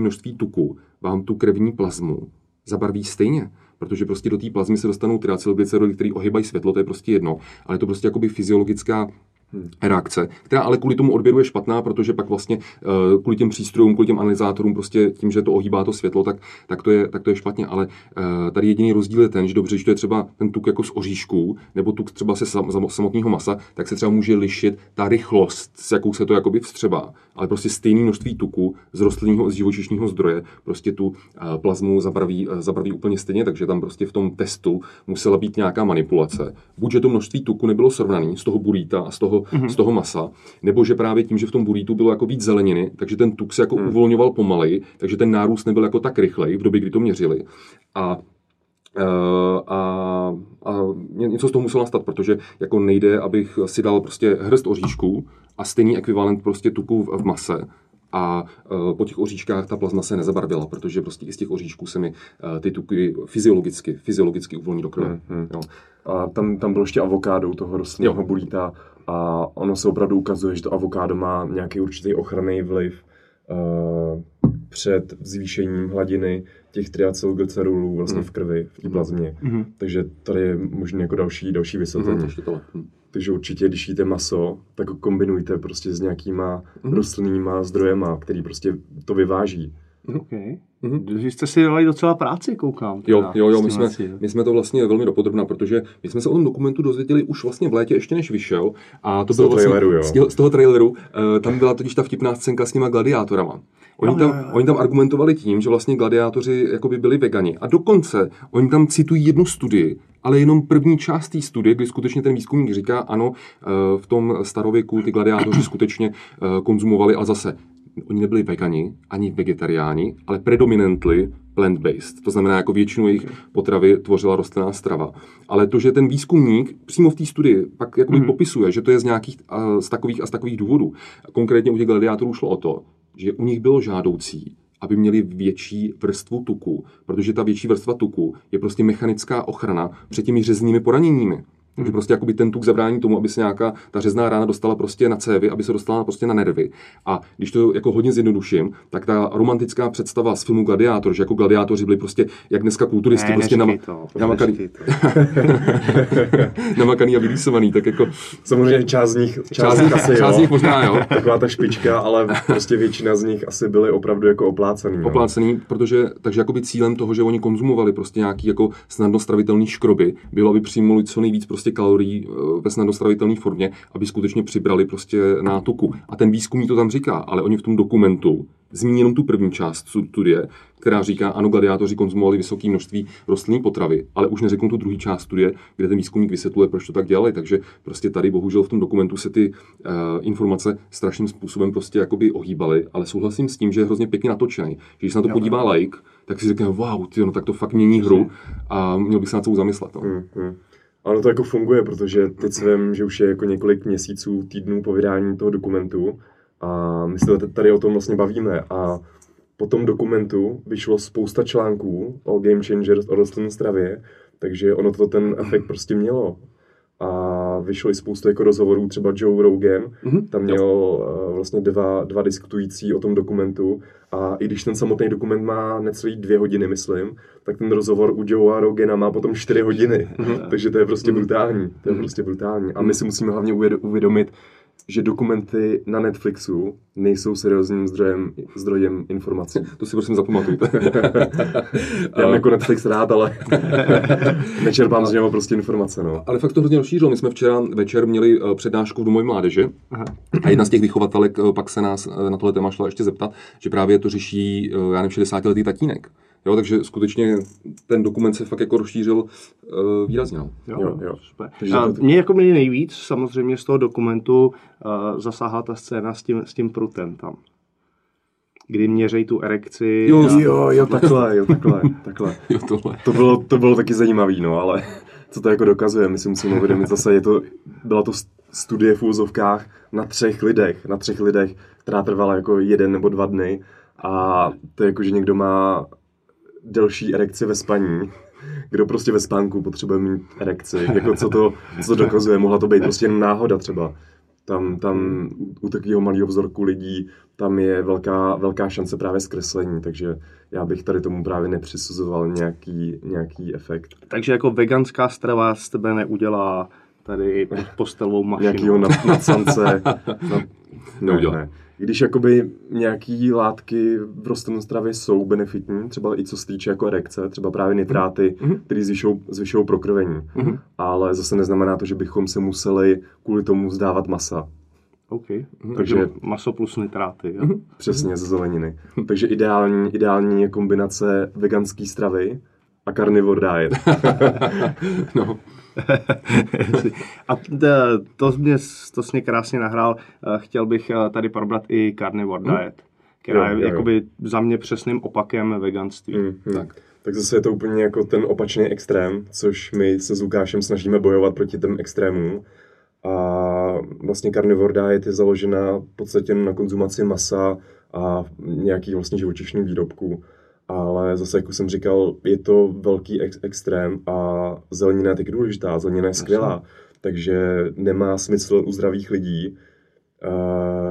množství tuku vám tu krevní plazmu zabarví stejně. Protože prostě do té plazmy se dostanou triacylglyceroly, které ohybají světlo, to je prostě jedno, ale je to prostě jakoby fyziologická reakce, která ale kvůli tomu odběru je špatná, protože pak vlastně kvůli těm přístrojům, kvůli těm analyzátorům, prostě tím, že to ohýbá to světlo, tak to je špatně, ale tady jediný rozdíl je ten, že dobře, že to je třeba ten tuk jako z oříšků, nebo tuk třeba se samotného masa, tak se třeba může lišit ta rychlost, s jakou se to jakoby vstřebá, ale prostě stejné množství tuku z rostlinného, z živočišního zdroje prostě tu plazmu zabarví úplně stejně, takže tam prostě v tom testu musela být nějaká manipulace. Buď že to množství tuku nebylo srovnané z toho burrita a z toho masa, nebo že právě tím, že v tom burritu bylo jako víc zeleniny, takže ten tuk se jako uvolňoval pomaleji, takže ten nárůst nebyl jako tak rychlej v době, kdy to měřili. A něco z toho muselo nastat, protože jako nejde, abych si dal prostě hrst oříšků a stejný ekvivalent prostě tuku v mase a po těch oříškách ta plazma se nezabarvila, protože prostě i z těch oříšků se mi ty tuky fyziologicky uvolní do krve. A tam bylo ještě avokádo toho rostlinného bulíta. A ono se opravdu ukazuje, že to avokádo má nějaký určitý ochranný vliv před zvýšením hladiny těch triacylglycerolů vlastně v krvi, v té plazmě. Takže tady je možné jako další vysvětlení. Takže určitě, když jíte maso, tak ho kombinujte prostě s nějakýma rostlinnýma zdrojema, který prostě to vyváží. Že jste si dali docela práci, koukám. Jo, my jsme to vlastně velmi dopodrobná, protože my jsme se o tom dokumentu dozvěděli už vlastně v létě, ještě než vyšel. A to bylo vlastně z toho traileru, tam byla totiž ta vtipná scénka s těma gladiátorama. Oni tam argumentovali tím, že vlastně gladiátoři jakoby byli vegani. A dokonce oni tam citují jednu studii, ale jenom první část té studie, kdy skutečně ten výzkumník říká, ano, v tom starověku ty gladiátoři skutečně konzumovali, a zase oni nebyli vegani ani vegetariáni, ale predominantly plant-based. To znamená, jako většinu jejich potravy tvořila rostlinná strava. Ale to, že ten výzkumník přímo v té studii pak popisuje, že to je z nějakých z takových důvodů. Konkrétně u těch gladiátorů šlo o to, že u nich bylo žádoucí, aby měli větší vrstvu tuku, protože ta větší vrstva tuku je prostě mechanická ochrana před těmi řeznými poraněními. Takže prostě jakoby ten tuk zabrání tomu, aby se nějaká ta řezná rána dostala prostě na cévy, aby se dostala prostě na nervy. A když to jako hodně zjednoduším, tak ta romantická představa z filmu Gladiátor, že jako gladiátoři byli prostě jak dneska kulturisti, prostě namakaný a vylísovaný, tak jako samozřejmě část z nich možná, jo. Taková ta špička, ale prostě většina z nich asi byly opravdu jako oplácený, takže jakoby cílem toho, že oni konzumovali prostě nějaký jako snadno stravitelný škroby, bylo, aby přijmuli co nejvíc prostě kalorií ve snadno stravitelné formě, aby skutečně přibrali prostě na tuku. A ten výzkumník to tam říká, ale oni v tom dokumentu zmíní jenom tu první část studie, která říká, ano, gladiátoři konzumovali vysoké množství rostlinné potravy, ale už neřeknu tu druhou část studie, kde ten výzkumník vysvětluje, proč to tak dělali. Takže prostě tady bohužel v tom dokumentu se ty informace strašným způsobem prostě jakoby ohýbaly, ale souhlasím s tím, že je hrozně pěkně natočený. Když se na to podívá laik, tak si řekne, wow, ty, no, tak to fakt mění hru a měl bych se na to zamyslet. No. Ano, to jako funguje, protože teď vím, že už je jako několik měsíců, týdnů po vydání toho dokumentu a my se tady o tom vlastně bavíme a po tom dokumentu vyšlo spousta článků o Game Changers, o rostlinné stravě, takže ono to ten efekt prostě mělo. A vyšlo i spoustu jako rozhovorů, třeba Joe Rogan, tam měl vlastně dva diskutující o tom dokumentu a i když ten samotný dokument má necelý 2 hodiny, myslím, tak ten rozhovor u Joea Rogana má potom 4 hodiny, takže to je prostě brutální, to je prostě brutální. A my si musíme hlavně uvědomit, že dokumenty na Netflixu nejsou seriózním zdrojem informací. To si prosím zapamatujte. Já mám jako Netflix rád, ale nečerpám z něho prostě informace. No. Ale fakt to hrozně rozšířilo. My jsme včera večer měli přednášku v Domově mládeže a jedna z těch vychovatelek pak se nás na tohle téma šla ještě zeptat, že právě to řeší, já nevím, 60-letý tatínek. Jo, takže skutečně ten dokument se fakt jako rozšířil výrazně. Jo, super. Mě jako nejvíc samozřejmě z toho dokumentu zasáhla ta scéna s tím prutem tam. Kdy měřejí tu erekci. Jo, takhle. To bylo taky zajímavý, no, ale co to jako dokazuje, my si musíme uvědomit zase, byla to studie v úzovkách na třech lidech, která trvala jako 1 nebo 2 dny a to je jako, že někdo má delší erekci ve spaní, kdo prostě ve spánku potřebuje mít erekci, jako co to dokazuje, mohla to být prostě jen náhoda třeba. Tam u takového malého vzorku lidí, tam je velká šance právě zkreslení, takže já bych tady tomu právě nepřisuzoval nějaký efekt. Takže jako veganská strava z tebe neudělá tady postelovou mašinu. Nějakýho nadcance. Ne. Když jakoby nějaký látky v rostlinné stravě jsou benefitní, třeba i co se týče jako erekce, třeba právě nitráty, které zvyšují prokrvení. Ale zase neznamená to, že bychom se museli kvůli tomu vzdávat masa. Okay. Takže maso plus nitráty. Jo? Přesně, ze zeleniny. Takže ideální je kombinace veganské stravy a carnivore diet. No. A to jsi mě krásně nahrál. Chtěl bych tady probrat i carnivore diet, která je jakoby za mě přesným opakem veganství. Tak zase je to úplně jako ten opačný extrém, což my se s Lukášem snažíme bojovat proti těm extrémům. A vlastně carnivore diet je založena v podstatě na konzumaci masa a nějakých vlastně živočišných výrobků. Ale zase, jako jsem říkal, je to velký extrém a zelenina je taky důležitá, zelenina je skvělá. Takže nemá smysl u zdravých lidí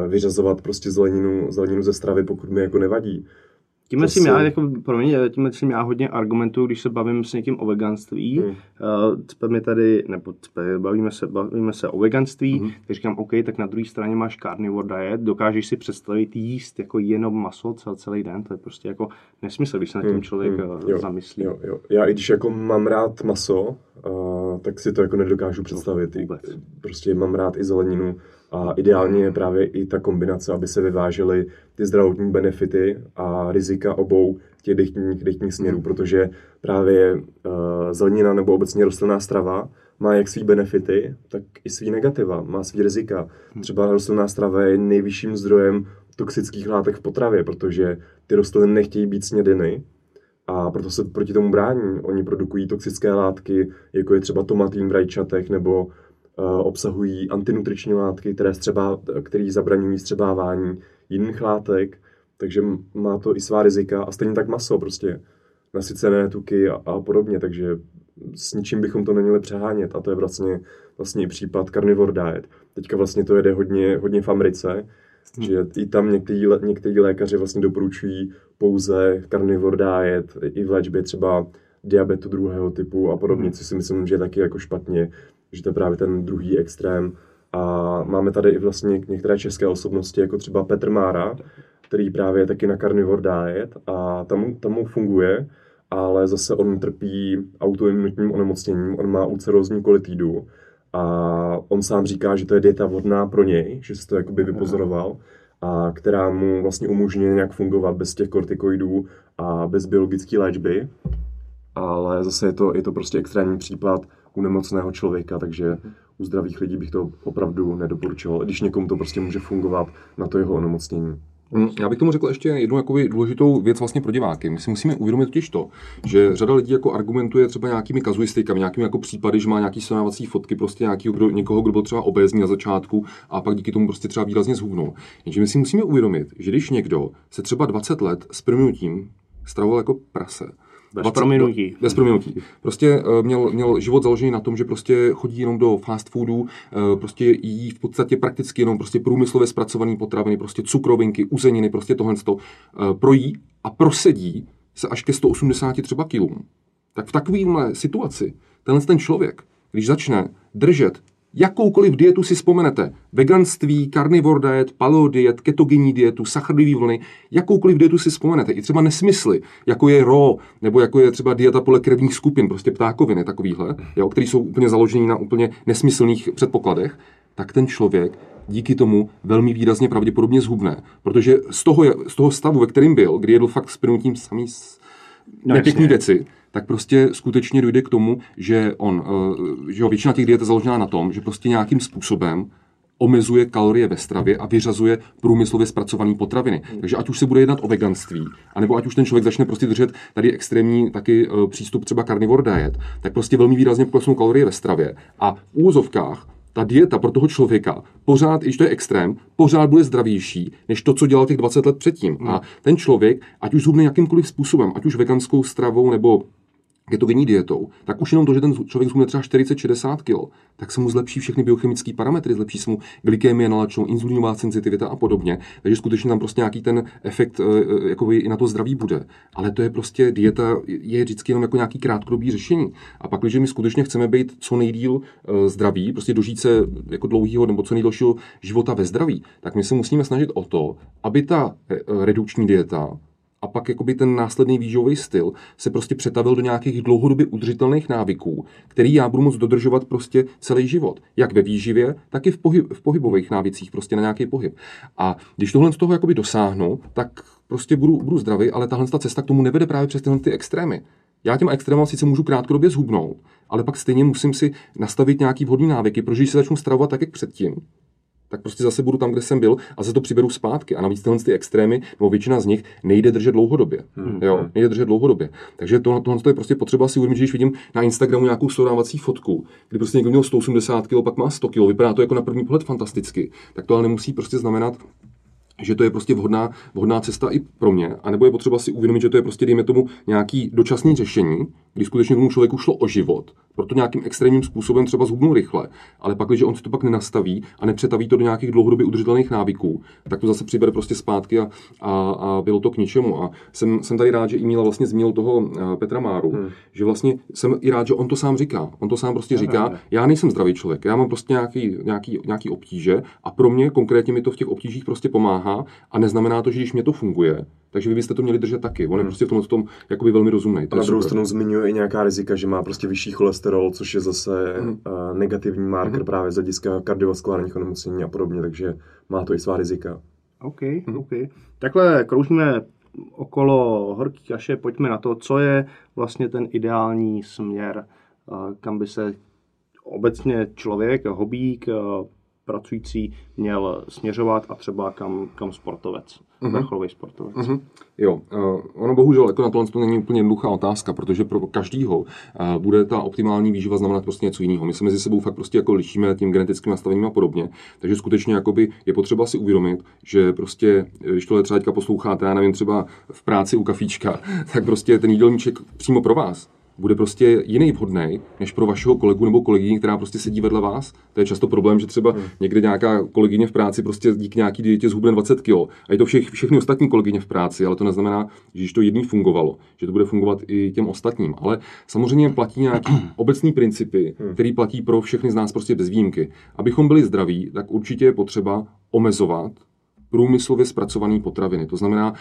vyřazovat prostě zeleninu ze stravy, pokud mi jako nevadí. Tímhle si já hodně argumentuju, když se bavím s někým o veganství. Bavíme se o veganství, tak říkám, OK, tak na druhé straně máš carnivore diet, dokážeš si představit jíst jako jenom maso celý den, to je prostě jako nesmysl, když se nad tím člověk zamyslí. Jo. Já i když jako mám rád maso, tak si to jako nedokážu představit. Prostě mám rád i zeleninu. A ideálně je právě i ta kombinace, aby se vyvážely ty zdravotní benefity a rizika obou těch dejtních směrů, protože právě zelenina nebo obecně rostlinná strava má jak svý benefity, tak i svý negativa, má svý rizika. Třeba rostlinná strava je nejvyšším zdrojem toxických látek v potravě, protože ty rostliny nechtějí být snědeny a proto se proti tomu brání. Oni produkují toxické látky, jako je třeba tomatín v rajčatech nebo obsahují antinutriční látky, které zabraňují vstřebávání jiných látek, takže má to i svá rizika a stejně tak maso prostě, nasycené tuky a podobně, takže s ničím bychom to neměli přehánět a to je vlastně případ carnivore diet. Teďka vlastně to jede hodně v Americe, že i tam někteří lékaři vlastně doporučují pouze carnivore diet i v léčbě třeba diabetu 2. typu a podobně, co si myslím, že je taky jako špatně, že to je právě ten druhý extrém. A máme tady i vlastně některé české osobnosti, jako třeba Petr Mára, který právě je taky na carnivore diet a tam mu funguje, ale zase on trpí autoimunitním onemocněním, on má ulcerózní kolitidu a on sám říká, že to je dieta vhodná pro něj, že se to jakoby vypozoroval a která mu vlastně umožňuje nějak fungovat bez těch kortikoidů a bez biologické léčby. Ale zase je to prostě extrémní případ u nemocného člověka, takže u zdravých lidí bych to opravdu nedoporučoval, když někomu to prostě může fungovat na to jeho onemocnění. Já bych tomu řekl ještě jednu jakoby důležitou věc vlastně pro diváky. My si musíme uvědomit totiž to, že řada lidí jako argumentuje třeba nějakými kazuistikami, nějakými jako případy, že má nějaký srovnávací fotky prostě někoho, kdo byl třeba obézní na začátku a pak díky tomu prostě třeba výrazně zhubnul. Takže my si musíme uvědomit, že když někdo se třeba 20 let s prominutím stravoval jako prase, bez prominutí. Prostě měl život založený na tom, že prostě chodí jenom do fast foodu, prostě jí v podstatě prakticky jenom prostě průmyslově zpracovaný potraviny, prostě cukrovinky, uzeniny, prostě tohleto projí a prosedí se až ke 180 třeba kilům. Tak v takovéhle situaci tenhle ten člověk, když začne držet jakoukoliv dietu si vzpomenete, veganství, carnivore diet, paleo diet, ketogenní dietu, sacharidový vlny, jakoukoliv dietu si vzpomenete, i třeba nesmysly, jako je raw, nebo jako je třeba dieta podle krevních skupin, prostě ptákoviny takovýhle, jo, který jsou úplně založený na úplně nesmyslných předpokladech, tak ten člověk díky tomu velmi výrazně pravděpodobně zhubne, protože z toho stavu, ve kterým byl, kdy jedl fakt s prynutím samý nepěkný věci, tak prostě skutečně dojde k tomu, že většina těch diet je založená na tom, že prostě nějakým způsobem omezuje kalorie ve stravě a vyřazuje průmyslově zpracované potraviny. Takže ať už se bude jednat o veganství, anebo ať už ten člověk začne prostě držet tady extrémní taky přístup třeba carnivore diet, tak prostě velmi výrazně poklesnou kalorie ve stravě. A v úvozovkách ta dieta pro toho člověka pořád, i když to je extrém, pořád bude zdravější než to, co dělal těch 20 let předtím. A ten člověk, ať už zhubne jakýmkoliv způsobem, ať už veganskou stravou nebo ketogenní dietou, tak už jenom to, že ten člověk zhubne třeba 40-60 kg, tak se mu zlepší všechny biochemické parametry, zlepší se mu glykemie, nalačnou, inzulinová senzitivita a podobně. Takže skutečně tam prostě nějaký ten efekt jakoby i na to zdraví bude. Ale to je prostě dieta, je vždycky jenom jako nějaký krátkodobý řešení. A pak, když my skutečně chceme být co nejdýl zdraví, prostě dožít se jako dlouhého nebo co nejdelšího života ve zdraví, tak my se musíme snažit o to, aby ta redukční dieta a pak jakoby ten následný výživový styl se prostě přetavil do nějakých dlouhodobě udržitelných návyků, který já budu moct dodržovat prostě celý život. Jak ve výživě, tak i v pohybových návicích, prostě na nějaký pohyb. A když tohle z toho jakoby dosáhnu, tak prostě budu zdravý, ale tahle ta cesta k tomu nevede právě přes tyhle ty extrémy. Já těm extrémům sice můžu krátkodobě zhubnout, ale pak stejně musím si nastavit nějaký vhodný návyky, protože když se začnu stravovat tak, jak předtím, tak prostě zase budu tam, kde jsem byl a za to přiberu zpátky. A navíc tyhle ty extrémy, nebo většina z nich, nejde držet dlouhodobě. Jo, nejde držet dlouhodobě. Takže tohle je prostě potřeba si uvědomit, že když vidím na Instagramu nějakou srovnávací fotku, kdy prostě někdo měl 180 kg, pak má 100 kg, vypadá to jako na první pohled fantasticky, tak to ale nemusí prostě znamenat, že to je prostě vhodná cesta i pro mě, anebo je potřeba si uvědomit, že to je prostě, dejme tomu, nějaký dočasný řešení, kdy skutečně tomu člověku šlo o život, proto nějakým extrémním způsobem třeba zhubnul rychle, ale pak, když on si to pak nenastaví a nepřetaví to do nějakých dlouhodobě udržitelných návyků, tak to zase přibere prostě zpátky a bylo to k ničemu. A jsem tady rád, že i Míla vlastně zmínil toho Petra Máru, že vlastně jsem i rád, že on to sám říká. On to sám prostě říká, já nejsem zdravý člověk, já mám prostě nějaký obtíže a pro mě konkrétně mi to v těch obtížích prostě pomáhá. A neznamená to, že když mě to funguje, takže vy byste to měli držet taky. On je prostě v tomhle tom jakoby velmi rozumnej. A na druhou stranu zmiňuje i nějaká rizika, že má prostě vyšší cholesterol, což je zase negativní marker právě z hlediska kardiovaskulárních onemocnění a podobně, takže má to i svá rizika. OK. Takhle kroužíme okolo horký kaše, pojďme na to, co je vlastně ten ideální směr, kam by se obecně člověk, hobík, pracující měl směřovat a třeba kam sportovec, vrcholový sportovec. Jo, ono bohužel jako na tohle to není úplně jednoduchá otázka, protože pro každýho bude ta optimální výživa znamenat prostě něco jiného. My se mezi sebou fakt prostě jako lišíme tím genetickým nastavením a podobně, takže skutečně jakoby je potřeba si uvědomit, že prostě, když tohle třeba teďka posloucháte, já nevím, třeba v práci u kafíčka, tak prostě ten jídelníček přímo pro vás bude prostě jiný vhodnej než pro vašeho kolegu nebo kolegyni, která prostě sedí vedle vás. To je často problém, že třeba někde nějaká kolegyně v práci prostě díky nějaký dietě zhubne 20 kg. A je to všechny ostatní kolegyně v práci, ale to neznamená, že když to jedný fungovalo, že to bude fungovat i těm ostatním. Ale samozřejmě platí nějaké obecné principy, které platí pro všechny z nás prostě bez výjimky. Abychom byli zdraví, tak určitě je potřeba omezovat průmyslově zpracované potraviny. To znamená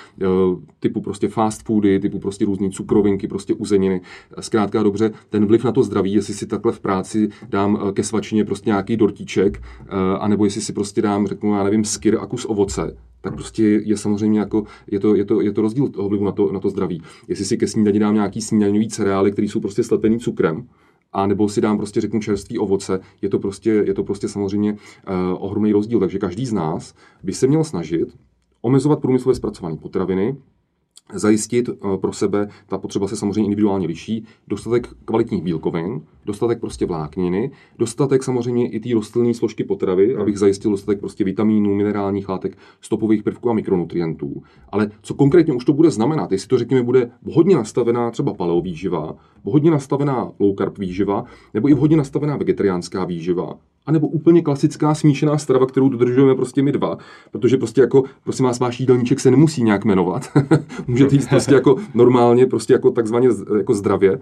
typu prostě fast foody, typu prostě různé cukrovinky, prostě uzeniny. Zkrátka dobře, ten vliv na to zdraví, jestli si takhle v práci dám ke svačině prostě nějaký dortíček, anebo jestli si prostě dám, řeknu, já nevím, skyr a kus ovoce, tak prostě je samozřejmě jako, je to rozdíl toho vlivu na to zdraví. Jestli si ke snídani dám nějaký snídaňový cereály, které jsou prostě slepený cukrem, a nebo si dám prostě, řeknu, čerství ovoce, je to prostě samozřejmě ohromný rozdíl. Takže každý z nás by se měl snažit omezovat průmyslově zpracované potraviny, zajistit pro sebe, ta potřeba se samozřejmě individuálně liší, dostatek kvalitních bílkovin, dostatek prostě vlákniny, dostatek samozřejmě i té rostlinné složky potravy, abych zajistil dostatek prostě vitamínů, minerálních látek, stopových prvků a mikronutrientů. Ale co konkrétně už to bude znamenat, jestli to, řekněme, bude vhodně nastavená třeba paleo výživa, vhodně nastavená low carb výživa, nebo i vhodně nastavená vegetariánská výživa, a nebo úplně klasická smíšená strava, kterou dodržujeme prostě my dva, protože prostě jako, prosím vás, váš jídelníček se nemusí nějak jmenovat. Můžete jíst prostě jako normálně, prostě jako takzvaně jako zdravě.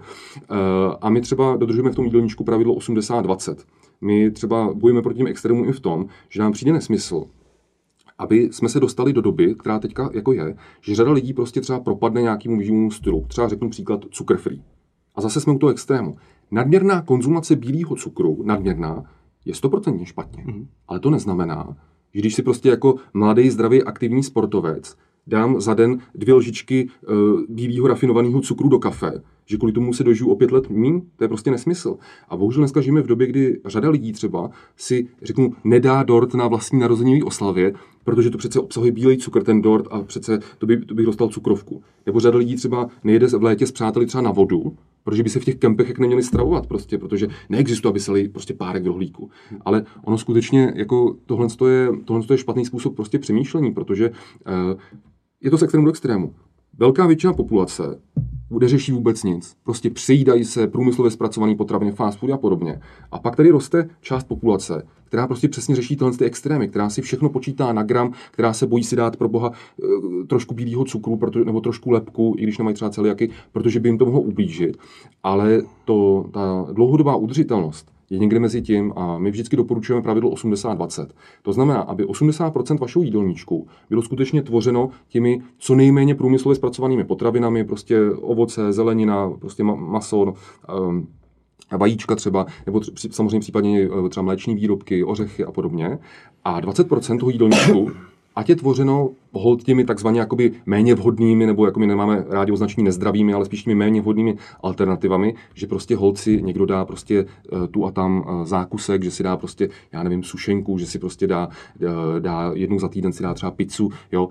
A my třeba dodržujeme v tom jídelníčku pravidlo 80-20. My třeba bojujeme proti těm extrémům i v tom, že nám přijde nesmysl, aby jsme se dostali do doby, která teďka jako je, že řada lidí prostě třeba propadne nějakému výživnímu stylu. Třeba řeknu příklad cukr free. A zase jsme u toho extrému. Nadměrná konzumace bílého cukru, nadměrná, je 100% špatně. Ale to neznamená, že když si prostě jako mladý, zdravý, aktivní sportovec dám za den 2 lžičky bílého rafinovaného cukru do kafe, že kvůli tomu se dožiju o 5 let míň, to je prostě nesmysl. A bohužel dneska žijeme v době, kdy řada lidí třeba si, řeknu, nedá dort na vlastní narozeninové oslavě, protože to přece obsahuje bílej cukr, ten dort, a přece to bych dostal cukrovku. Nebo řada lidí třeba nejede v létě s přáteli třeba na vodu, protože by se v těch kempech jak neměli stravovat prostě, protože neexistuje, aby se lili prostě párek v rohlíku. Ale ono skutečně jako tohle je špatný způsob prostě přemýšlení, protože je to z extrému do extrému. Velká většina populace neřeší vůbec nic. Prostě přejídají se průmyslově zpracované potraviny, fast food a podobně. A pak tady roste část populace, která prostě přesně řeší tyhle extrémy, která si všechno počítá na gram, která se bojí si dát pro boha trošku bílého cukru nebo trošku lepku, i když nemají třeba celiaky, protože by jim to mohlo ublížit. Ale ta dlouhodobá udržitelnost je někde mezi tím a my vždycky doporučujeme pravidlo 80-20. To znamená, aby 80% vašeho jídelníčku bylo skutečně tvořeno těmi co nejméně průmyslově zpracovanými potravinami, prostě ovoce, zelenina, prostě maso, vajíčka třeba, nebo samozřejmě případně třeba mléční výrobky, ořechy a podobně. A 20% toho jídelníčku ať je tvořeno holt těmi takzvaně jakoby méně vhodnými, nebo jako my nemáme rádi označení nezdravými, ale spíš těmi méně vhodnými alternativami, že prostě holci někdo dá prostě tu a tam zákusek, že si dá prostě, já nevím, sušenku, že si prostě dá jednou za týden si dá třeba pizzu, jo.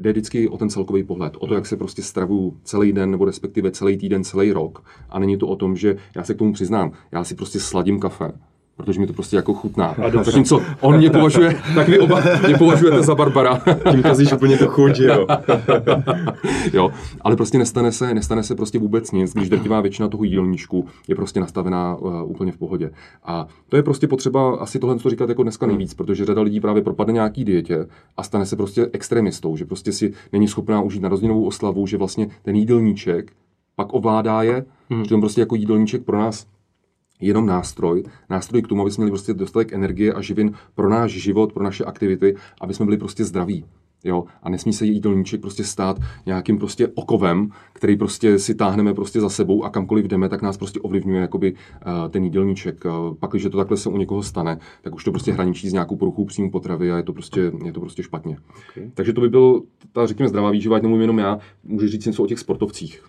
Jde vždycky o ten celkový pohled, o to, jak se prostě stravuju celý den, nebo respektive celý týden, celý rok. A není to o tom, že já se k tomu přiznám, já si prostě sladím kafe, protože mi to prostě jako chutná. Zatímco on mě považuje, tak vy oba mě považujete za Barbara. Tím kazíš úplně to chuť, jo. Jo, ale prostě nestane se prostě vůbec nic, když drtivá většina toho jídelníčku je prostě nastavená úplně v pohodě. A to je prostě potřeba asi tohle co říkat jako dneska nejvíc, protože řada lidí právě propadne nějaký dietě a stane se prostě extremistou, že prostě si není schopná užít narozeninovou oslavu, že vlastně ten jídelníček pak ovládá je, že to prostě jako jídelníček pro nás jenom nástroj k tomu, aby jsme měli prostě dostatek energie a živin pro náš život, pro naše aktivity, aby jsme byli prostě zdraví. Jo? A nesmí se jídelníček prostě stát nějakým prostě okovem, který prostě si táhneme prostě za sebou a kamkoliv jdeme, tak nás prostě ovlivňuje jakoby ten jídelníček. Pak, když to takhle se u někoho stane, tak už to prostě hraničí s nějakou poruchou příjmu potravy a je to prostě špatně. Okay. Takže to by bylo, řekněme, zdravá výživa, ať nemluvím jenom já, můžu říct něco o těch sportovcích.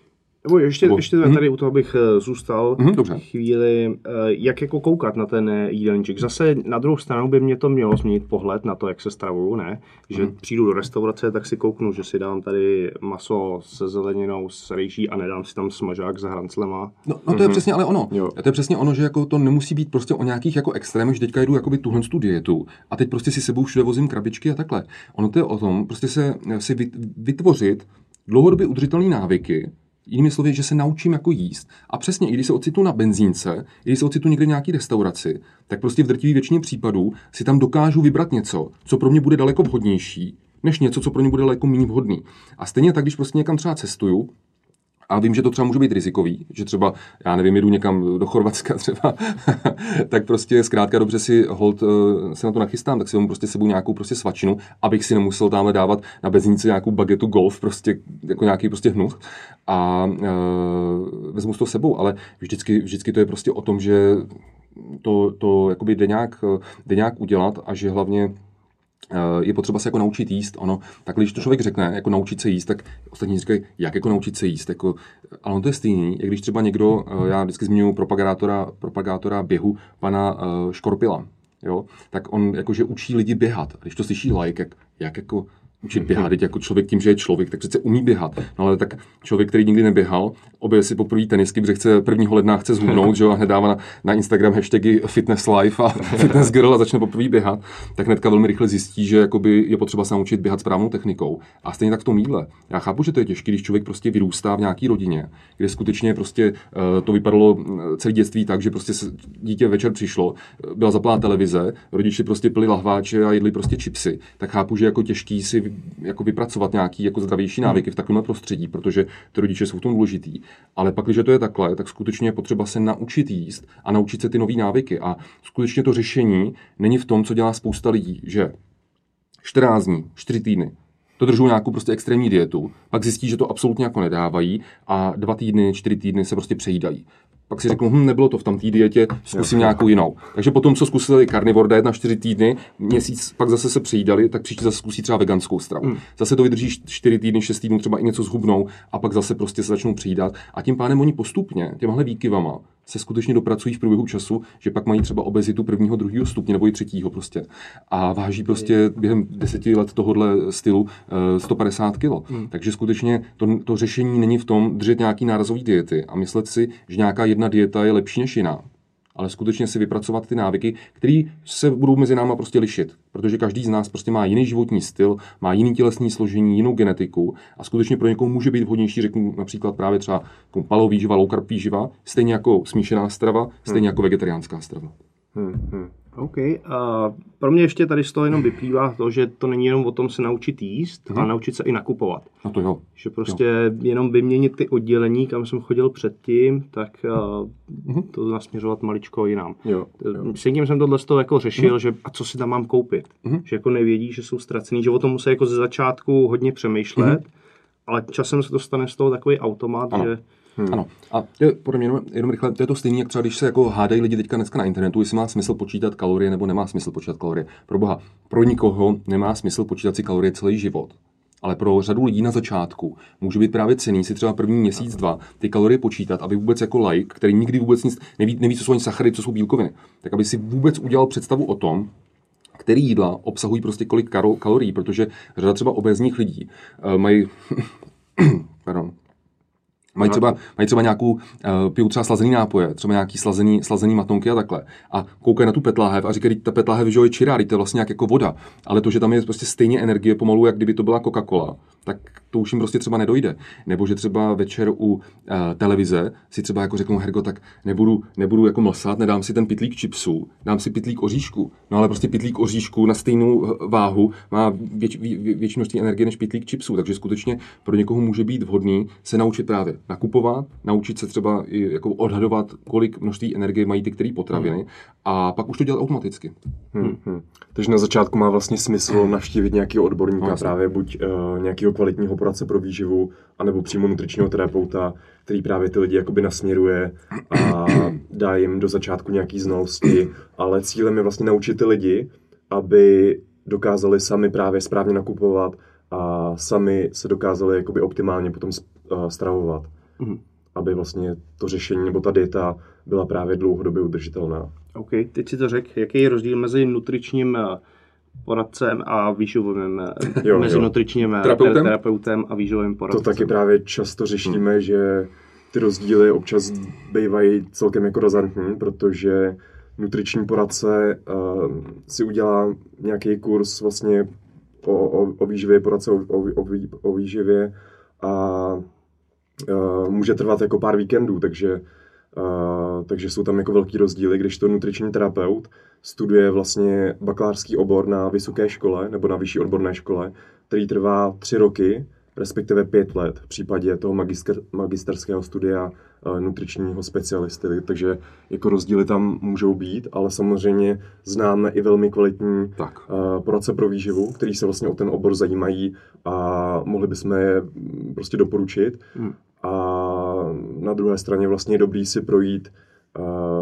Nebo ještě tady u toho bych zůstal chvíli, jak jako koukat na ten jídelníček. Zase na druhou stranu by mě to mělo změnit pohled na to, jak se stravuju, ne? Že přijdu do restaurace, tak si kouknu, že si dám tady maso se zeleninou, s rejší a nedám si tam smažák s hranclema. No to je přesně ale ono. Jo. To je přesně ono, že jako to nemusí být prostě o nějakých jako extrémech, že teďka jdu jakoby tuhle tu dietu a teď prostě si sebou všude vozím krabičky a takhle. Ono to je o tom, prostě si vytvořit dlouhodobě udržitelné návyky. Jinými slovy, že se naučím jako jíst. A přesně, i když se ocitnu na benzínce, i když se ocitnu někde v nějaký restauraci, tak prostě v drtivé většině případů si tam dokážu vybrat něco, co pro mě bude daleko vhodnější, než něco, co pro mě bude daleko méně vhodný. A stejně tak, když prostě někam třeba cestuju, A vím, že to třeba může být rizikový, že třeba, já nevím, jdu někam do Chorvatska třeba, tak prostě zkrátka dobře si holt se na to nachystám, tak si mu prostě sebou nějakou prostě svačinu, abych si nemusel tamhle dávat na beznici nějakou bagetu golf, prostě jako nějaký prostě hnus a vezmu to sebou, ale vždycky to je prostě o tom, že to jakoby jde nějak udělat a že hlavně je potřeba se jako naučit jíst, ono. Tak když to člověk řekne, jako naučit se jíst, tak ostatní říkají, jak jako naučit se jíst, jako, ale on to je stejný, jak když třeba někdo, já vždycky zmiňuji propagátora běhu, pana Škorpila, jo, tak on jakože učí lidi běhat, když to slyší like, jak jako učit běhat, jako člověk tím, že je člověk, tak přece umí běhat. No ale tak člověk, který nikdy neběhal, objeví si poprvé tenisky, protože chce 1. ledna chce zhubnout, že jo, a hned dává na Instagram hashtagy fitness life a fitness girl a začne poprvé běhat, tak hnedka velmi rychle zjistí, že jakoby je potřeba se naučit běhat správnou technikou. A stejně tak v tom jídle. Já chápu, že to je těžké, když člověk prostě vyrůstá v nějaký rodině, kde skutečně prostě to vypadalo celé dětství tak, že prostě dítě večer přišlo, byla zaplá televize, rodiče prostě pili lahváče a jedli prostě chipsy. Tak chápu, že jako těžký si jako vypracovat nějaký jako zdravější návyky v takovém prostředí, protože ty rodiče jsou v tom důležitý. Ale pak, když to je takhle, tak skutečně je potřeba se naučit jíst a naučit se ty nový návyky. A skutečně to řešení není v tom, co dělá spousta lidí, že 14 dní, 4 týdny, to držou nějakou prostě extrémní dietu, pak zjistí, že to absolutně jako nedávají a 2 týdny, 4 týdny se prostě přejídají. Pak si řeknu, nebylo to v tamtý dietě, zkusím nějakou jinou. Takže potom, co zkusili carnivore diet na 4 týdny, měsíc, pak zase se přejídali, tak příště zase zkusí třeba veganskou stravu. Zase to vydrží 4 týdny, 6 týdnů, třeba i něco zhubnou a pak zase prostě se začnou přejídat. A tím pádem oni postupně těmhle výkyvama se skutečně dopracují v průběhu času, že pak mají třeba obezitu 1., 2. stupně nebo i 3. prostě. A váží prostě během 10 let tohohle stylu 150 kg. Takže skutečně to řešení není v tom držet nějaký nárazový diety a myslet si, že nějaká jedna dieta je lepší než jiná. Ale skutečně si vypracovat ty návyky, které se budou mezi náma prostě lišit. Protože každý z nás prostě má jiný životní styl, má jiný tělesní složení, jinou genetiku a skutečně pro někoho může být vhodnější, řeknu například právě třeba palová výživa, low carb výživa, stejně jako smíšená strava, stejně jako vegetariánská strava. OK. A pro mě ještě tady z toho jenom vyplývá to, že to není jenom o tom se naučit jíst, ale naučit se i nakupovat. No to jo. Že prostě jenom vyměnit ty oddělení, kam jsem chodil předtím, tak to nasměřovat maličko jinam. S někým jsem tohle z toho jako řešil, že a co si tam mám koupit. Že jako nevědí, že jsou ztracený, že o tom musí jako ze začátku hodně přemýšlet, ale časem se to stane z toho takový automat, že... Ano. A podle mě jenom rychle, to je to stejné, jak třeba když se jako hádají lidi teďka dneska na internetu, jestli má smysl počítat kalorie nebo nemá smysl počítat kalorie. Proboha, pro nikoho nemá smysl počítat si kalorie celý život. Ale pro řadu lidí na začátku může být právě cenný si třeba první měsíc, 2 ty kalorie počítat, aby vůbec jako laik, který nikdy vůbec nic neví, co jsou ani sachary, co jsou bílkoviny, tak aby si vůbec udělal představu o tom, který jídla obsahují prostě kolik kalorií, protože řada třeba obézních lidí mají pardon. Mají třeba nějakou, pijou třeba slazený nápoje, třeba nějaký slazený matonky a takhle. A koukají na tu petláhev a říkají, ta petláhev je čirá, to je vlastně nějak jako voda. Ale to, že tam je prostě stejně energie pomalu, jak kdyby to byla Coca-Cola, tak to už jim prostě třeba nedojde. Nebo že třeba večer u televize si třeba jako řeknou, Hergo, tak nebudu jako mlsat, nedám si ten pitlík chipsů, dám si pitlík oříšku. No ale prostě pitlík oříšku na stejnou váhu má větší množství energie než pitlík chipsů, takže skutečně pro někoho může být vhodný se naučit právě nakupovat, naučit se třeba i jako odhadovat, kolik množství energie mají ty které potraviny a pak už to dělat automaticky. Takže na začátku má vlastně smysl navštívit nějakého odborníka, právě buď nějakého kvalitního poradce pro výživu, anebo přímo nutričního terapeuta, který právě ty lidi jakoby nasměruje a dá jim do začátku nějaký znalosti, ale cílem je vlastně naučit ty lidi, aby dokázali sami právě správně nakupovat a sami se dokázali jakoby optimálně potom stravovat, aby vlastně to řešení nebo ta dieta byla právě dlouhodobě udržitelná. OK, teď si to řek, jaký je rozdíl mezi nutričním poradcem a výživovým, mezi nutričním terapeutem a výživovým poradcem? To taky právě často řešíme, že ty rozdíly občas bývají celkem jako razantní, protože nutriční poradce si udělá nějaký kurz vlastně o výživě, poradce o výživě a může trvat jako pár víkendů, takže jsou tam jako velký rozdíly, když to nutriční terapeut studuje vlastně bakalářský obor na vysoké škole nebo na vyšší odborné škole, který trvá 3 roky respektive 5 let v případě toho magisterského studia nutričního specialisty, takže jako rozdíly tam můžou být, ale samozřejmě známe i velmi kvalitní poradce pro výživu, který se vlastně o ten obor zajímají a mohli bychom je prostě doporučit. A na druhé straně vlastně je dobrý si projít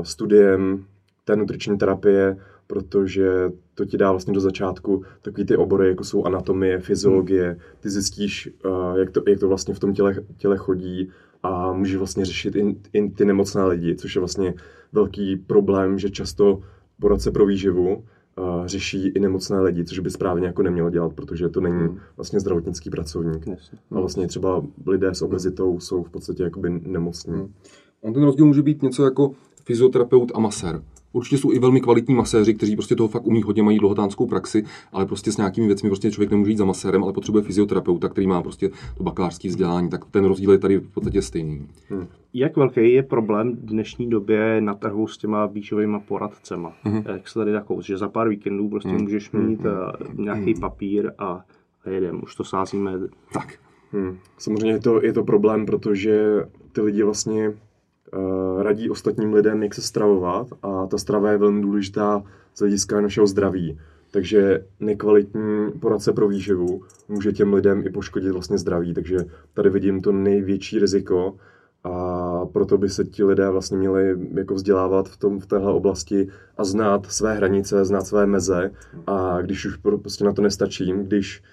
studiem té nutriční terapie, protože to ti dá vlastně do začátku takový ty obory, jako jsou anatomie, fyziologie. Ty zjistíš, jak to vlastně v tom těle chodí a můžeš vlastně řešit i ty nemocné lidi, což je vlastně velký problém, že často poradce pro výživu řeší i nemocné lidi, což by správně jako nemělo dělat, protože to není vlastně zdravotnický pracovník. A vlastně třeba lidé s obezitou jsou v podstatě jakoby nemocní. On ten rozdíl může být něco jako fyzioterapeut a masér. Určitě jsou i velmi kvalitní maséři, kteří prostě toho fakt umí hodně, mají dlouhotánskou praxi, ale prostě s nějakými věcmi prostě člověk nemůže jít za masérem, ale potřebuje fyzioterapeuta, který má prostě to bakalářské vzdělání, tak ten rozdíl je tady v podstatě stejný. Jak velký je problém v dnešní době na trhu s těma výživovými poradcema? Jak se tady takovou, že za pár víkendů prostě můžeš mít nějaký papír a jedem, už to sázíme. Tak. Samozřejmě je to problém, protože ty lidi vlastně radí ostatním lidem, jak se stravovat, a ta strava je velmi důležitá z hlediska našeho zdraví. Takže nekvalitní poradce pro výživu může těm lidem i poškodit vlastně zdraví. Takže tady vidím to největší riziko a proto by se ti lidé vlastně měli jako vzdělávat v téhle oblasti a znát své hranice, znát své meze, a když už prostě na to nestačím, když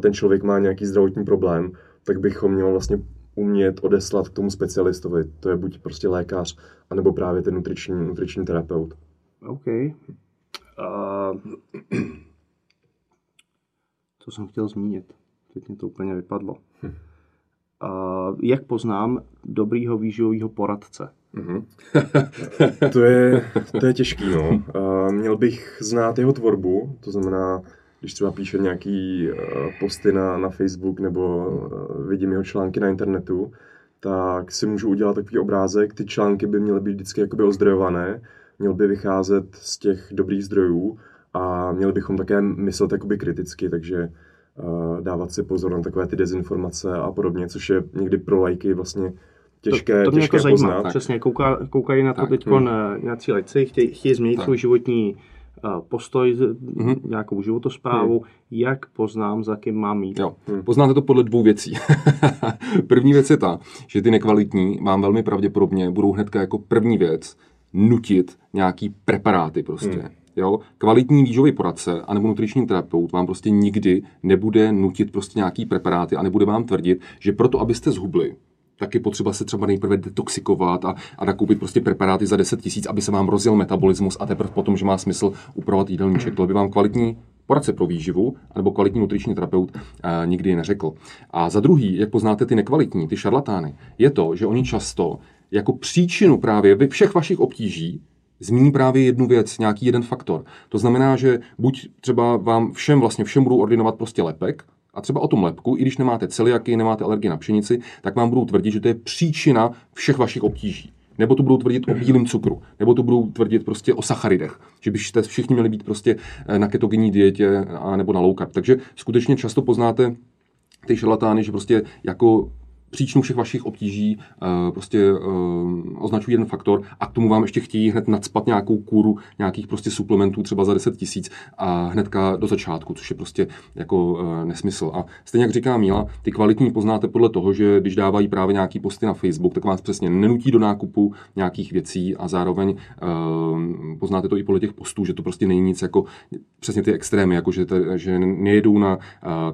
ten člověk má nějaký zdravotní problém, tak bychom měli vlastně umět odeslat k tomu specialistovi. To je buď prostě lékař, anebo právě ten nutriční terapeut. OK. Co jsem chtěl zmínit? Teď mě to úplně vypadlo. Jak poznám dobrýho výživového poradce? To je těžký, no. Měl bych znát jeho tvorbu, to znamená, když třeba píše nějaký posty na Facebook nebo vidím jeho články na internetu, tak si můžu udělat takový obrázek. Ty články by měly být vždycky jakoby ozdrojované, měl by vycházet z těch dobrých zdrojů a měli bychom také myslet jakoby kriticky, takže dávat si pozor na takové ty dezinformace a podobně, což je někdy pro lajky vlastně těžké, to mě těžké jako poznat. Zajímá, přesně, koukají na to teď nějací lajci, chtějí změnit svůj životní postoj, nějakou životosprávu, jak poznám, za kým mám jít. Poznáte to podle 2 věcí. První věc je ta, že ty nekvalitní vám velmi pravděpodobně budou hnedka jako první věc nutit nějaký preparáty prostě. Jo? Kvalitní výživový poradce anebo nutriční terapeut vám prostě nikdy nebude nutit prostě nějaký preparáty a nebude vám tvrdit, že proto, abyste zhubli, tak je potřeba se třeba nejprve detoxikovat a nakoupit prostě preparáty za 10 000, aby se vám rozjel metabolismus a teprve potom, že má smysl upravovat jídelníček. To by vám kvalitní poradce pro výživu anebo kvalitní nutriční terapeut nikdy neřekl. A za druhý, jak poznáte ty nekvalitní, ty šarlatány, je to, že oni často jako příčinu právě ve všech vašich obtíží zmíní právě jednu věc, nějaký jeden faktor. To znamená, že buď třeba vám všem budou ordinovat prostě lepek, a třeba o tom lepku, i když nemáte celiaky, nemáte alergie na pšenici, tak vám budou tvrdit, že to je příčina všech vašich obtíží. Nebo to budou tvrdit o bílém cukru, nebo to budou tvrdit prostě o sacharidech, že byste všichni měli být prostě na ketogenní dietě a nebo na low carb. Takže skutečně často poznáte ty šarlatány, že prostě jako příčinu všech vašich obtíží prostě označují jeden faktor a k tomu vám ještě chtějí hned nacpat nějakou kůru nějakých prostě suplementů třeba za 10 000 a hnedka do začátku, což je prostě jako nesmysl. A stejně jak říká Míla, ty kvalitní poznáte podle toho, že když dávají právě nějaký posty na Facebook, tak vás přesně nenutí do nákupu nějakých věcí a zároveň poznáte to i podle těch postů, že to prostě není nic jako přesně ty extrémy, jako že nejedou na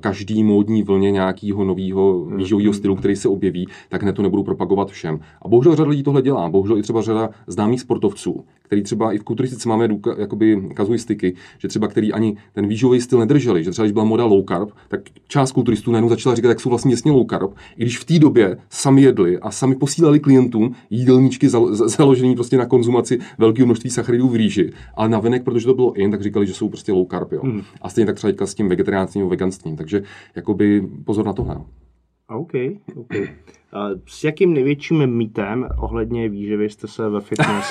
každý módní vlně nějakého nového výživového stylu, který se objeví, tak hned to nebudou propagovat všem. A bohužel řada lidí tohle dělá, bohužel i třeba řada známých sportovců, který třeba i v kulturistice máme jakoby kazuistiky, že třeba který ani ten výživový styl nedrželi, že třeba když byla moda low carb, tak část kulturistů najednou začala říkat, jak jsou vlastně jasně low carb, i když v té době sami jedli a sami posílali klientům jídelníčky založený prostě na konzumaci velkého množství sacharidů v rýži, ale navenek, protože to bylo in, tak říkali, že jsou prostě low carb, jo. A stejně tak třeba s tím vegetariánstvím, veganstvím, takže jakoby pozor na tohle. OK. S jakým největším mýtem ohledně výživy jste se ve fitness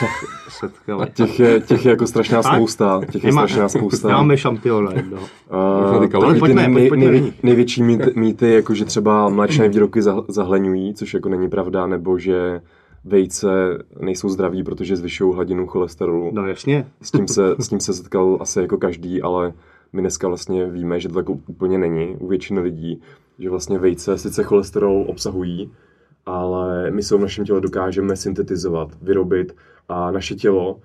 setkali? A těch je jako strašná spousta. Dáme šampiona jedno. Největší mýty je jako, že třeba mléčné výrobky zahleňují, což jako není pravda, nebo že vejce nejsou zdraví, protože zvyšují hladinu cholesterolu. No jasně. S tím se setkal asi jako každý, ale my dneska vlastně víme, že to tak úplně není u většiny lidí, že vlastně vejce sice cholesterol obsahují, ale my se v našem těle dokážeme syntetizovat, vyrobit a naše tělo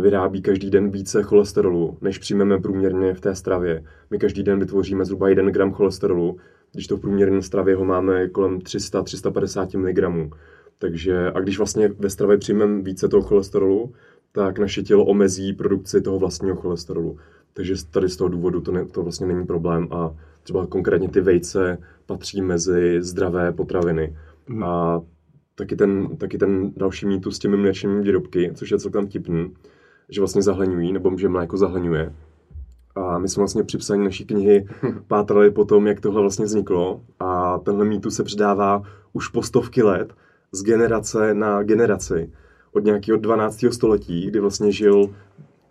vyrábí každý den více cholesterolu, než přijmeme průměrně v té stravě. My každý den vytvoříme zhruba 1 gram cholesterolu, když to v průměrné stravě ho máme kolem 300-350 mg. Takže a když vlastně ve stravě přijmeme více toho cholesterolu, tak naše tělo omezí produkci toho vlastního cholesterolu. Takže tady z toho důvodu to vlastně není problém a třeba konkrétně ty vejce patří mezi zdravé potraviny. A taky ten další mýtus s těmi mléčnými výrobky, což je celkem vtipný, že vlastně zahleňují, nebo že mléko zahleňuje. A my jsme vlastně při psaní naší knihy pátrali po tom, jak tohle vlastně vzniklo a tenhle mýtus se předává už po stovky let z generace na generaci. Od nějakého 12. století, kdy vlastně žil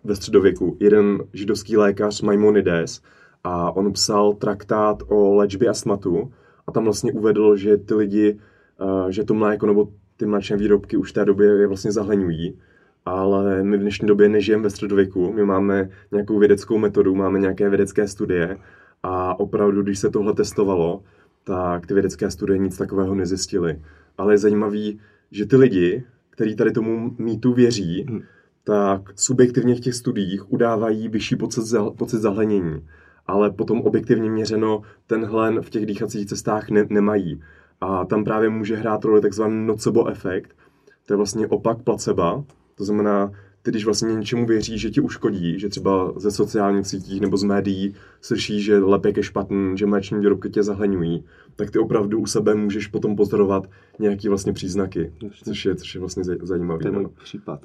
ve středověku jeden židovský lékař Maimonides a on psal traktát o léčbě astmatu a tam vlastně uvedl, že ty lidi, že to mléko nebo ty mléčné výrobky už v té době je vlastně zahleňují, ale my v dnešní době nežijeme ve středověku, my máme nějakou vědeckou metodu, máme nějaké vědecké studie a opravdu, když se tohle testovalo, tak ty vědecké studie nic takového nezjistily. Ale je zajímavý, že ty lidi, kteří tady tomu mýtu věří, tak subjektivně v těch studiích udávají vyšší pocit zahlenění. Ale potom objektivně měřeno ten hlen v těch dýchacích cestách nemají. A tam právě může hrát roli takzvaný nocebo efekt. To je vlastně opak placeba. To znamená, ty když vlastně něčemu věří, že ti uškodí, že třeba ze sociálních sítí nebo z médií slyší, že lepek je špatný, že mléční výrobky tě zahleňují, tak ty opravdu u sebe můžeš potom pozorovat nějaký vlastně příznaky, což je vlastně zajímavý. To je můj případ.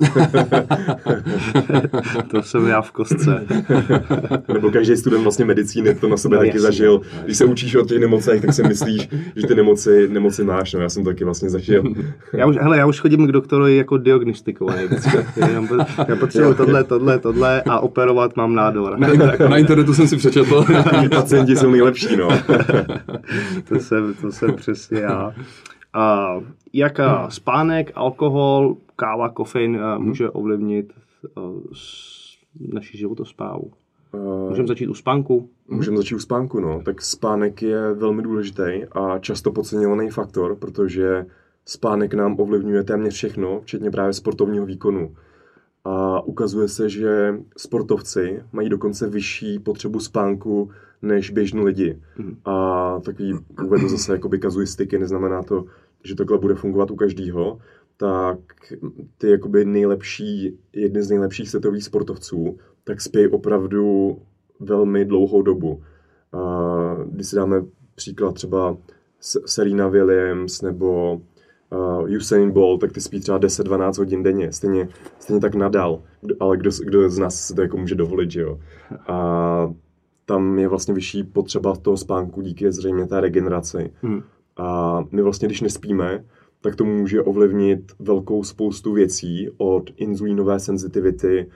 To jsem já v kostce. Nebo každý student vlastně medicíny to na sebe taky zažil. Když se učíš o těch nemocech, tak si myslíš, že ty nemoci máš. No, já jsem taky vlastně zažil. Já už chodím k doktorovi jako diagnostikovat. Já potřebuji tohle a operovat mám nádor. Na internetu jsem si přečetl. Pacienti jsou nejlepší, no. To jsem přesně já. A jak spánek, alkohol, káva, kofein může ovlivnit naši životosprávu? Můžeme začít u spánku? Můžeme začít u spánku, no. Tak spánek je velmi důležitý a často podceňovaný faktor, protože spánek nám ovlivňuje téměř všechno, včetně právě sportovního výkonu. A ukazuje se, že sportovci mají dokonce vyšší potřebu spánku než běžní lidi. A takový uvedu zase jakoby kazuistiky, neznamená to, že takhle bude fungovat u každého. Tak ty jakoby jedny z nejlepších světových sportovců, tak spějí opravdu velmi dlouhou dobu. A když si dáme příklad třeba Serena Williams nebo Usain Bolt, tak ty spí třeba 10-12 hodin denně, stejně tak nadal, ale kdo z nás se to jako může dovolit, že jo. A tam je vlastně vyšší potřeba toho spánku díky zřejmě té regeneraci. A my vlastně, když nespíme, tak to může ovlivnit velkou spoustu věcí od inzulinové senzitivity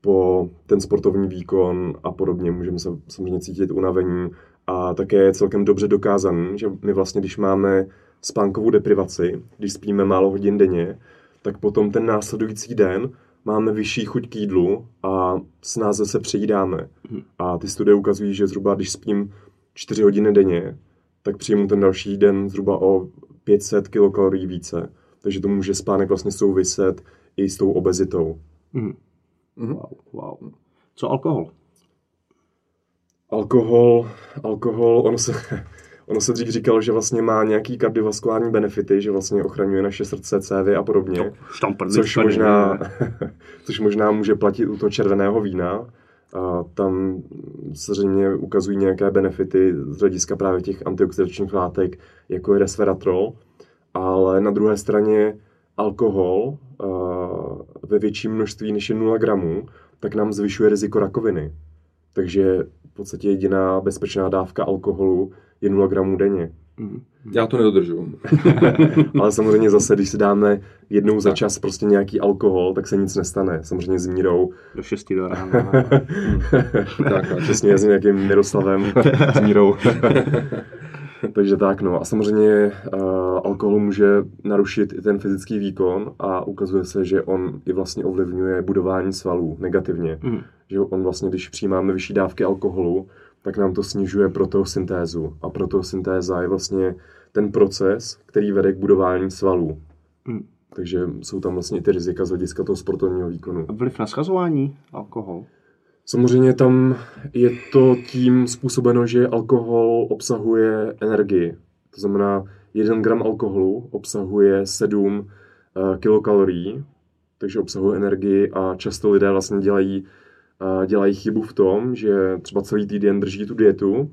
po ten sportovní výkon a podobně. Můžeme se samozřejmě cítit unavení a také je celkem dobře dokázaný, že my vlastně, když máme spánkovou deprivaci, když spíme málo hodin denně, tak potom ten následující den máme vyšší chuť k jídlu a snáze se přejídáme. A ty studie ukazují, že zhruba když spím 4 hodiny denně, tak přijmu ten další den zhruba o 500 kilokalorií více. Takže to může spánek vlastně souviset i s tou obezitou. Wow. Co alkohol? Alkohol, ono se dřív říkalo, že vlastně má nějaký kardiovaskulární benefity, že vlastně ochraňuje naše srdce, cévy a podobně, což možná může platit u toho červeného vína. A tam zřejmě ukazují nějaké benefity z hlediska právě těch antioxidačních látek, jako je resveratrol, ale na druhé straně alkohol ve větším množství než je 0 gramů, tak nám zvyšuje riziko rakoviny. Takže v podstatě jediná bezpečná dávka alkoholu je 0 gramů denně. Já to nedodržuju. Ale samozřejmě zase, když si dáme jednou za čas prostě nějaký alkohol, tak se nic nestane. Samozřejmě s mírou. Do 6 do rána. Tak, přesně s nějakým Miroslavem, s mírou. Takže tak, no. A samozřejmě alkohol může narušit i ten fyzický výkon a ukazuje se, že on i vlastně ovlivňuje budování svalů negativně. Že on vlastně, když přijímáme vyšší dávky alkoholu, tak nám to snižuje proteosyntézu. A proteosyntéza je vlastně ten proces, který vede k budování svalů. Takže jsou tam vlastně ty rizika z hlediska toho sportovního výkonu. A vliv na schazování alkohol? Samozřejmě tam je to tím způsobeno, že alkohol obsahuje energii. To znamená, 1 gram alkoholu obsahuje 7 kilokalorií, takže obsahuje energii a často lidé vlastně dělají chybu v tom, že třeba celý týden drží tu dietu,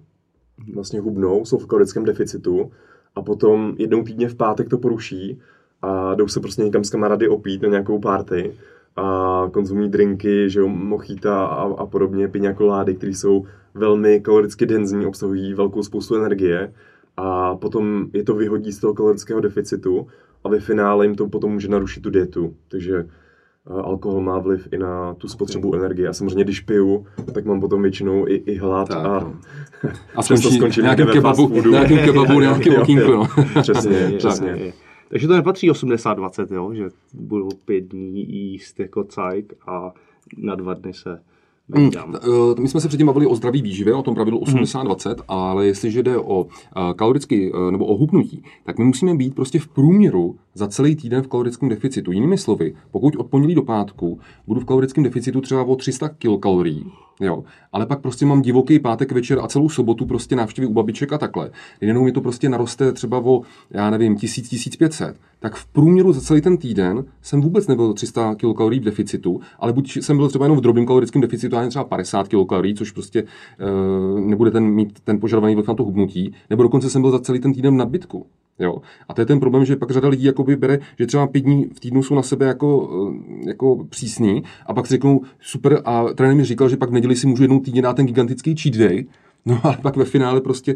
vlastně hubnou, jsou v kalorickém deficitu a potom jednou týdně v pátek to poruší a jdou se prostě někam s kamarády opít na nějakou party a konzumují drinky, že mochita a podobně, piňa kolády, které jsou velmi kaloricky denzní, obsahují velkou spoustu energie a potom je to vyhodí z toho kalorického deficitu a ve finále jim to potom může narušit tu dietu, takže alkohol má vliv i na tu spotřebu energie. A samozřejmě, když piju, tak mám potom většinou i hlad tak, a skončím nějakým kebabu, nějakým okýnku. No. Přesně. Takže to nepatří 80-20, jo? Že budou 5 dní jíst jako cajk a na 2 dny se nedám. My jsme se předtím bavili o zdraví výživě, o tom pravidlu 80-20, ale jestliže jde o kalorický nebo o hubnutí, tak my musíme být prostě v průměru za celý týden v kalorickém deficitu. Jinými slovy, pokud od pondělí do pátku budu v kalorickém deficitu třeba o 300 kilokalorií, jo, ale pak prostě mám divoký pátek večer a celou sobotu prostě návštěvy u babiček a takhle. Jednou mi to prostě naroste třeba o, já nevím, 1000-1500. Tak v průměru za celý ten týden jsem vůbec nebyl 300 kilokalorií v deficitu, ale buď jsem byl třeba jenom v drobném kalorickém deficitu, a třeba 50 kilokalorií, což prostě nebude mít ten požadovaný vliv na to hubnutí, nebo dokonce jsem byl za celý ten týden v nadbytku. Jo. A to je ten problém, že pak řada lidí jakoby bere, že třeba 5 dní v týdnu jsou na sebe jako přísní a pak si řeknou super a trenér mi říkal, že pak v neděli si můžu jednou týdně dát ten gigantický cheat day, no ale pak ve finále prostě,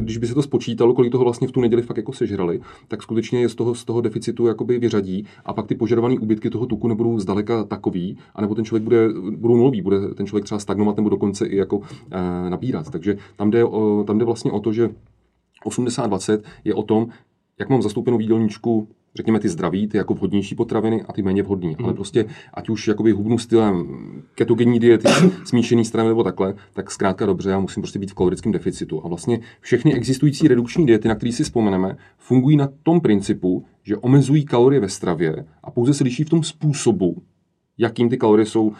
když by se to spočítalo, kolik toho vlastně v tu neděli fakt jako sežrali, tak skutečně je z toho deficitu jakoby vyřadí a pak ty požadované úbytky toho tuku nebudou zdaleka takový, anebo ten člověk budou nulový, bude ten člověk třeba stagnovat nebo dokonce i jako nabírat. Takže tam jde vlastně o to, že 80-20 je o tom, jak mám zastoupenou v jídelníčku, řekněme ty zdraví, ty jako vhodnější potraviny a ty méně vhodný. Ale prostě, ať už jakoby hubnu stylem ketogenní diety, smíšený stravy nebo takhle, tak zkrátka dobře, já musím prostě být v kalorickém deficitu. A vlastně všechny existující redukční diety, na které si vzpomeneme, fungují na tom principu, že omezují kalorie ve stravě a pouze se liší v tom způsobu, jakým ty kalorie jsou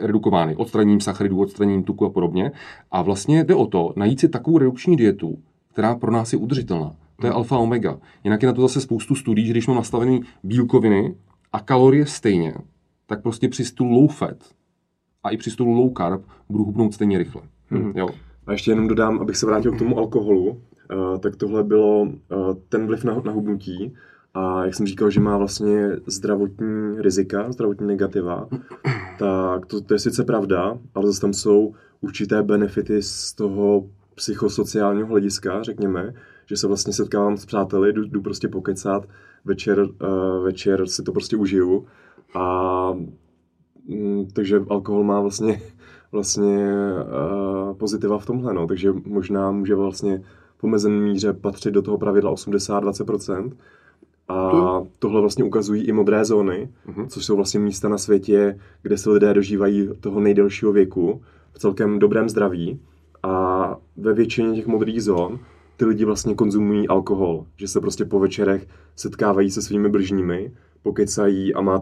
redukovány. Odstraněním sacharidů, odstraněním tuku a podobně. A vlastně jde o to, najít si takovou redukční dietu, která pro nás je udržitelná. To je alfa omega. Jinak je na to zase spoustu studií, že když mám nastavený bílkoviny a kalorie stejně, tak prostě při stylu low fat a i při stylu low carb budu hubnout stejně rychle. Jo. A ještě jenom dodám, abych se vrátil k tomu alkoholu, tak tohle bylo ten vliv na hubnutí a jak jsem říkal, že má vlastně zdravotní rizika, zdravotní negativa, tak to je sice pravda, ale zase tam jsou určité benefity z toho psychosociálního hlediska, řekněme, že se vlastně setkávám s přáteli, jdu prostě pokecat, večer si to prostě užiju a takže alkohol má vlastně pozitiva v tomhle, no, takže možná může vlastně v omezené míře patřit do toho pravidla 80-20% a tohle vlastně ukazují i modré zóny, což jsou vlastně místa na světě, kde se lidé dožívají toho nejdelšího věku v celkem dobrém zdraví. A ve většině těch modrých zón ty lidi vlastně konzumují alkohol, že se prostě po večerech setkávají se svými bližními, pokecají a má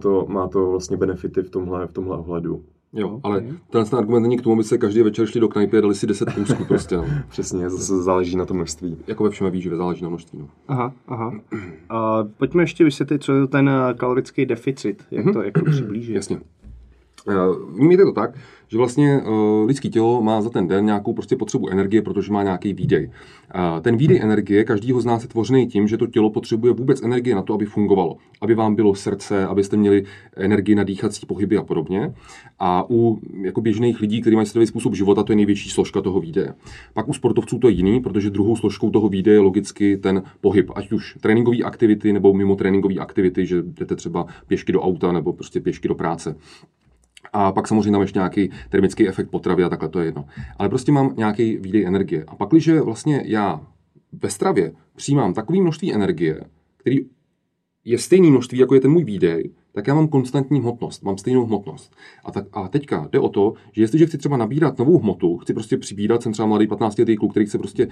to vlastně benefity v tomhle ohledu. Jo, ale ten argument není k tomu, aby se každý večer šli do knajpy a dali si 10 kousků prostě. No. Přesně, zase záleží na to množství. Jako ve všem výživě záleží na množství. No. Aha. A pojďme ještě vysvětlit, co je ten kalorický deficit, jak to přiblížit. Jasně. Vnímejte to tak, že vlastně lidský tělo má za ten den nějakou prostě potřebu energie, protože má nějaký výdej. Ten výdej energie každýho z nás je tvořený tím, že to tělo potřebuje vůbec energie na to, aby fungovalo, aby vám bylo srdce, abyste měli energii na dýchací pohyby a podobně. A u jako běžných lidí, kteří mají zdravý způsob života, to je největší složka toho výdeje. Pak u sportovců to je jiný, protože druhou složkou toho výdeje je logicky ten pohyb, ať už tréninkové aktivity nebo mimo tréninkové aktivity, že jdete třeba pěšky do auta nebo prostě pěšky do práce. A pak samozřejmě tam ještě nějaký termický efekt potravy a takhle, to je jedno. Ale prostě mám nějaký výdej energie. A pak, když vlastně já ve stravě přijímám takové množství energie, který je stejné množství, jako je ten můj výdej, tak já mám konstantní hmotnost, mám stejnou hmotnost. A teďka jde o to, že jestliže chci třeba nabírat novou hmotu, chci prostě přibírat, jsem třeba mladý 15letý kluk, který chce prostě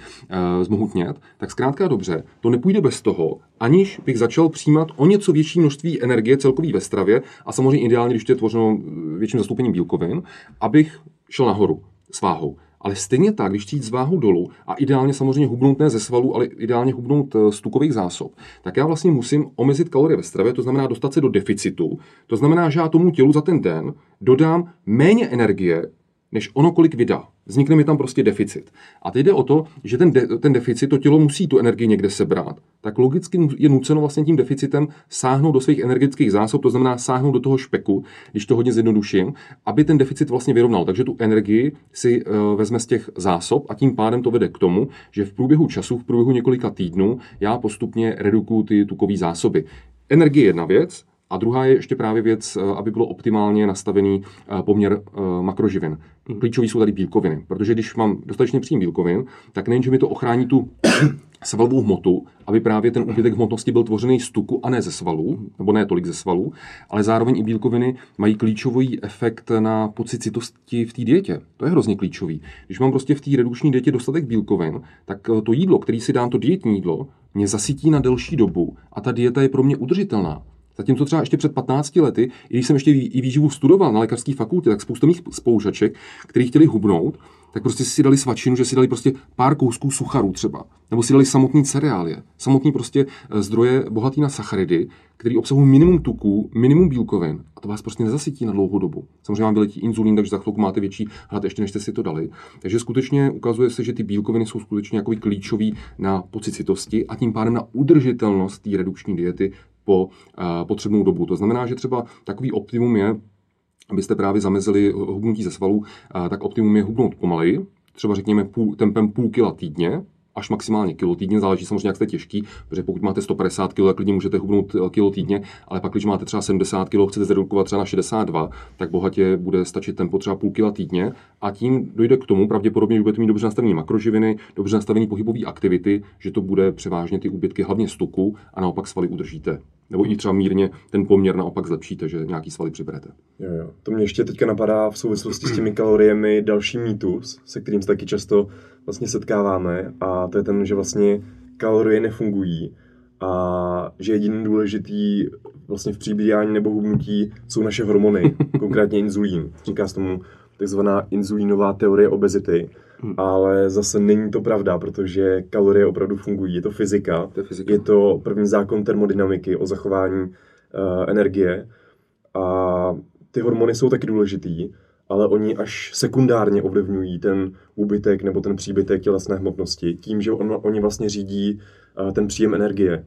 zmohutnět, tak zkrátka dobře, to nepůjde bez toho, aniž bych začal přijímat o něco větší množství energie celkový ve stravě a samozřejmě ideálně, když to je tvořeno větším zastoupením bílkovin, abych šel nahoru s váhou. Ale stejně tak, když chci jít z váhu dolů a ideálně samozřejmě hubnout ne ze svalů, ale ideálně hubnout z tukových zásob, tak já vlastně musím omezit kalorie ve stravě, to znamená dostat se do deficitu, to znamená, že já tomu tělu za ten den dodám méně energie, než ono kolik vydá. Vznikne mi tam prostě deficit. A teď jde o to, že ten deficit, to tělo musí tu energii někde sebrat, tak logicky je nuceno vlastně tím deficitem sáhnout do svých energetických zásob, to znamená sáhnout do toho špeku, když to hodně zjednoduším, aby ten deficit vlastně vyrovnal. Takže tu energii si vezme z těch zásob a tím pádem to vede k tomu, že v průběhu času, v průběhu několika týdnů já postupně redukuju ty tukové zásoby. Energie je jedna věc, a druhá je ještě právě věc, aby bylo optimálně nastavený poměr makroživin. Klíčový jsou tady bílkoviny, protože když mám dostatečně příjem bílkovin, tak nejenže mi to ochrání tu svalovou hmotu, aby právě ten úbytek hmotnosti byl tvořený z tuku a ne ze svalů, nebo ne tolik ze svalů, ale zároveň i bílkoviny mají klíčový efekt na pocit sytosti v té dietě. To je hrozně klíčový. Když mám prostě v té redukční dietě dostatek bílkovin, tak to jídlo, který si dám, to dietní jídlo, mě zasytí na delší dobu a ta dieta je pro mě udržitelná. Zatímco třeba ještě před 15 lety, i když jsem ještě i výživu studoval na lékařské fakultě, tak spousta mých spolužaček, kteří chtěli hubnout, tak prostě si dali svačinu, že si dali prostě pár kousků sucharů třeba. Nebo si dali samotný cereálie, samotný prostě zdroje bohatý na sacharidy, který obsahují minimum tuků, minimum bílkovin. A to vás prostě nezasytí na dlouhou dobu. Samozřejmě vám vyletí inzulín, takže za chvilku máte větší hlad, ještě než jste si to dali. Takže skutečně ukazuje se, že ty bílkoviny jsou skutečně jako klíčový na pocit sytosti a tím pádem na udržitelnost té redukční diety po potřebnou dobu. To znamená, že třeba takový optimum je, abyste právě zamezili hubnutí ze svalů, tak optimum je hubnout pomaleji, třeba řekněme tempem půl kila týdně, až maximálně kilo týdně, záleží samozřejmě, jak jste těžký, protože pokud máte 150 kg, tak klidně můžete hubnout kilo týdně, ale pak, když máte třeba 70 kg, chcete zredukovat třeba na 62, tak bohatě bude stačit tempo třeba půl kila týdně a tím dojde k tomu, pravděpodobně, že budete mít dobře nastavené makroživiny, dobře nastavené pohybové aktivity, že to bude převážně ty úbytky hlavně z tuku a naopak svaly udržíte. Nebo i třeba mírně ten poměr naopak zlepšíte, že nějaký svaly přiberete. Jo. To mě ještě teďka napadá v souvislosti s těmi kaloriemi další mýtus, se kterým se taky často vlastně setkáváme, a to je ten, že vlastně kalorie nefungují a že jediný důležitý vlastně v přibírání nebo hubnutí jsou naše hormony, konkrétně inzulín. Říká se tomu takzvaná inzulínová teorie obezity, ale zase není to pravda, protože kalorie opravdu fungují. Je to fyzika, je to první zákon termodynamiky o zachování energie a ty hormony jsou taky důležitý, ale oni až sekundárně ovlivňují ten úbytek nebo ten příbytek tělesné hmotnosti tím, že oni vlastně řídí ten příjem energie.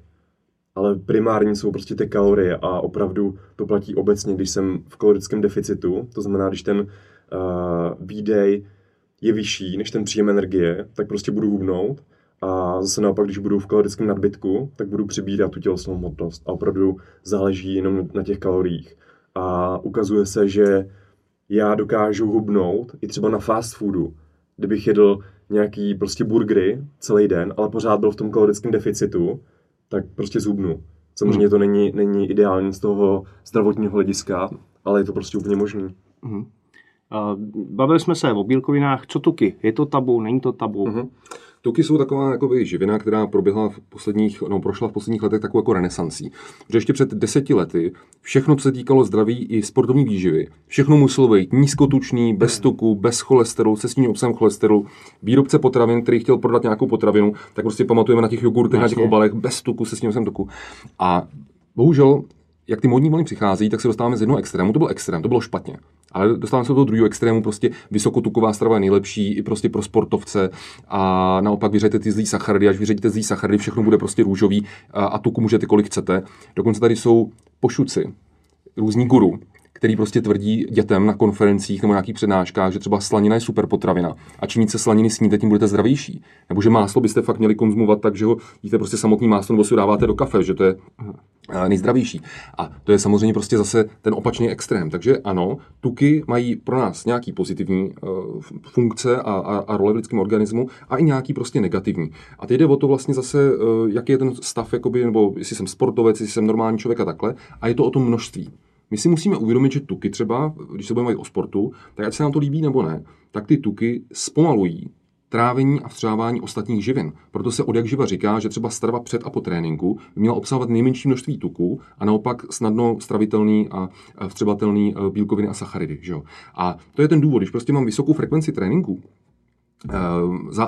Ale primární jsou prostě ty kalorie a opravdu to platí obecně, když jsem v kalorickém deficitu, to znamená, když ten výdej je vyšší než ten příjem energie, tak prostě budu hubnout a zase naopak, když budu v kalorickém nadbytku, tak budu přibírat tu tělesnou hmotnost a opravdu záleží jenom na těch kaloriích. A ukazuje se, že já dokážu hubnout i třeba na fast foodu, kdybych jedl nějaký prostě burgery celý den, ale pořád byl v tom kalorickém deficitu, tak prostě zhubnu. Samozřejmě to není ideální z toho zdravotního hlediska, ale je to prostě úplně možný. Mm. Bavili jsme se o bílkovinách. Co tuky? Je to tabu? Není to tabu? Mm-hmm. Tuky jsou taková jakoby živina, která prošla v posledních letech takovou jako renesancí. Protože ještě před 10 lety všechno, co se týkalo zdraví i sportovní výživy, všechno muselo být nízkotučný, bez tuku, bez cholesterolu, se sníženým obsahem cholesterolu. Výrobce potravin, který chtěl prodat nějakou potravinu, tak prostě pamatujeme na těch jogurtech, na těch obalech, bez tuku, se sníženým obsahem tuku. A bohužel jak ty módní vlny přichází, tak se dostáváme z jednoho extrému, to byl extrém, to bylo špatně. Ale dostáváme se do toho druhého extrému, prostě vysokotuková strava je nejlepší i prostě pro sportovce a naopak vyřeďte ty zlý sacharidy, až vyřeďte zlý sacharidy, všechno bude prostě růžový a tuku můžete kolik chcete. Dokonce tady jsou pošuci, různí guru, který prostě tvrdí dětem na konferencích nebo nějakých přednáškách, že třeba slanina je super potravina a čím více slaniny sníte, tím budete zdravější. Nebo že máslo byste fakt měli konzumovat tak, že ho jíte prostě samotný máslo nebo si ho dáváte do kafe, že to je nejzdravější. A to je samozřejmě prostě zase ten opačný extrém. Takže ano, tuky mají pro nás nějaký pozitivní funkce a role v lidském organismu a i nějaký prostě negativní. A teď jde o to vlastně zase, jaký je ten stav, jakoby, nebo jestli jsem sportovec, jestli jsem normální člověk a takhle. A je to o tom množství. My si musíme uvědomit, že tuky třeba, když se budeme mluvit o sportu, tak ať se nám to líbí nebo ne, tak ty tuky zpomalují trávení a vstřávání ostatních živin. Proto se od jak živa říká, že třeba strava před a po tréninku by měla obsahovat nejmenší množství tuků a naopak snadno stravitelný a vstřebatelný bílkoviny a sacharidy. Že jo? A to je ten důvod, když prostě mám vysokou frekvenci tréninku,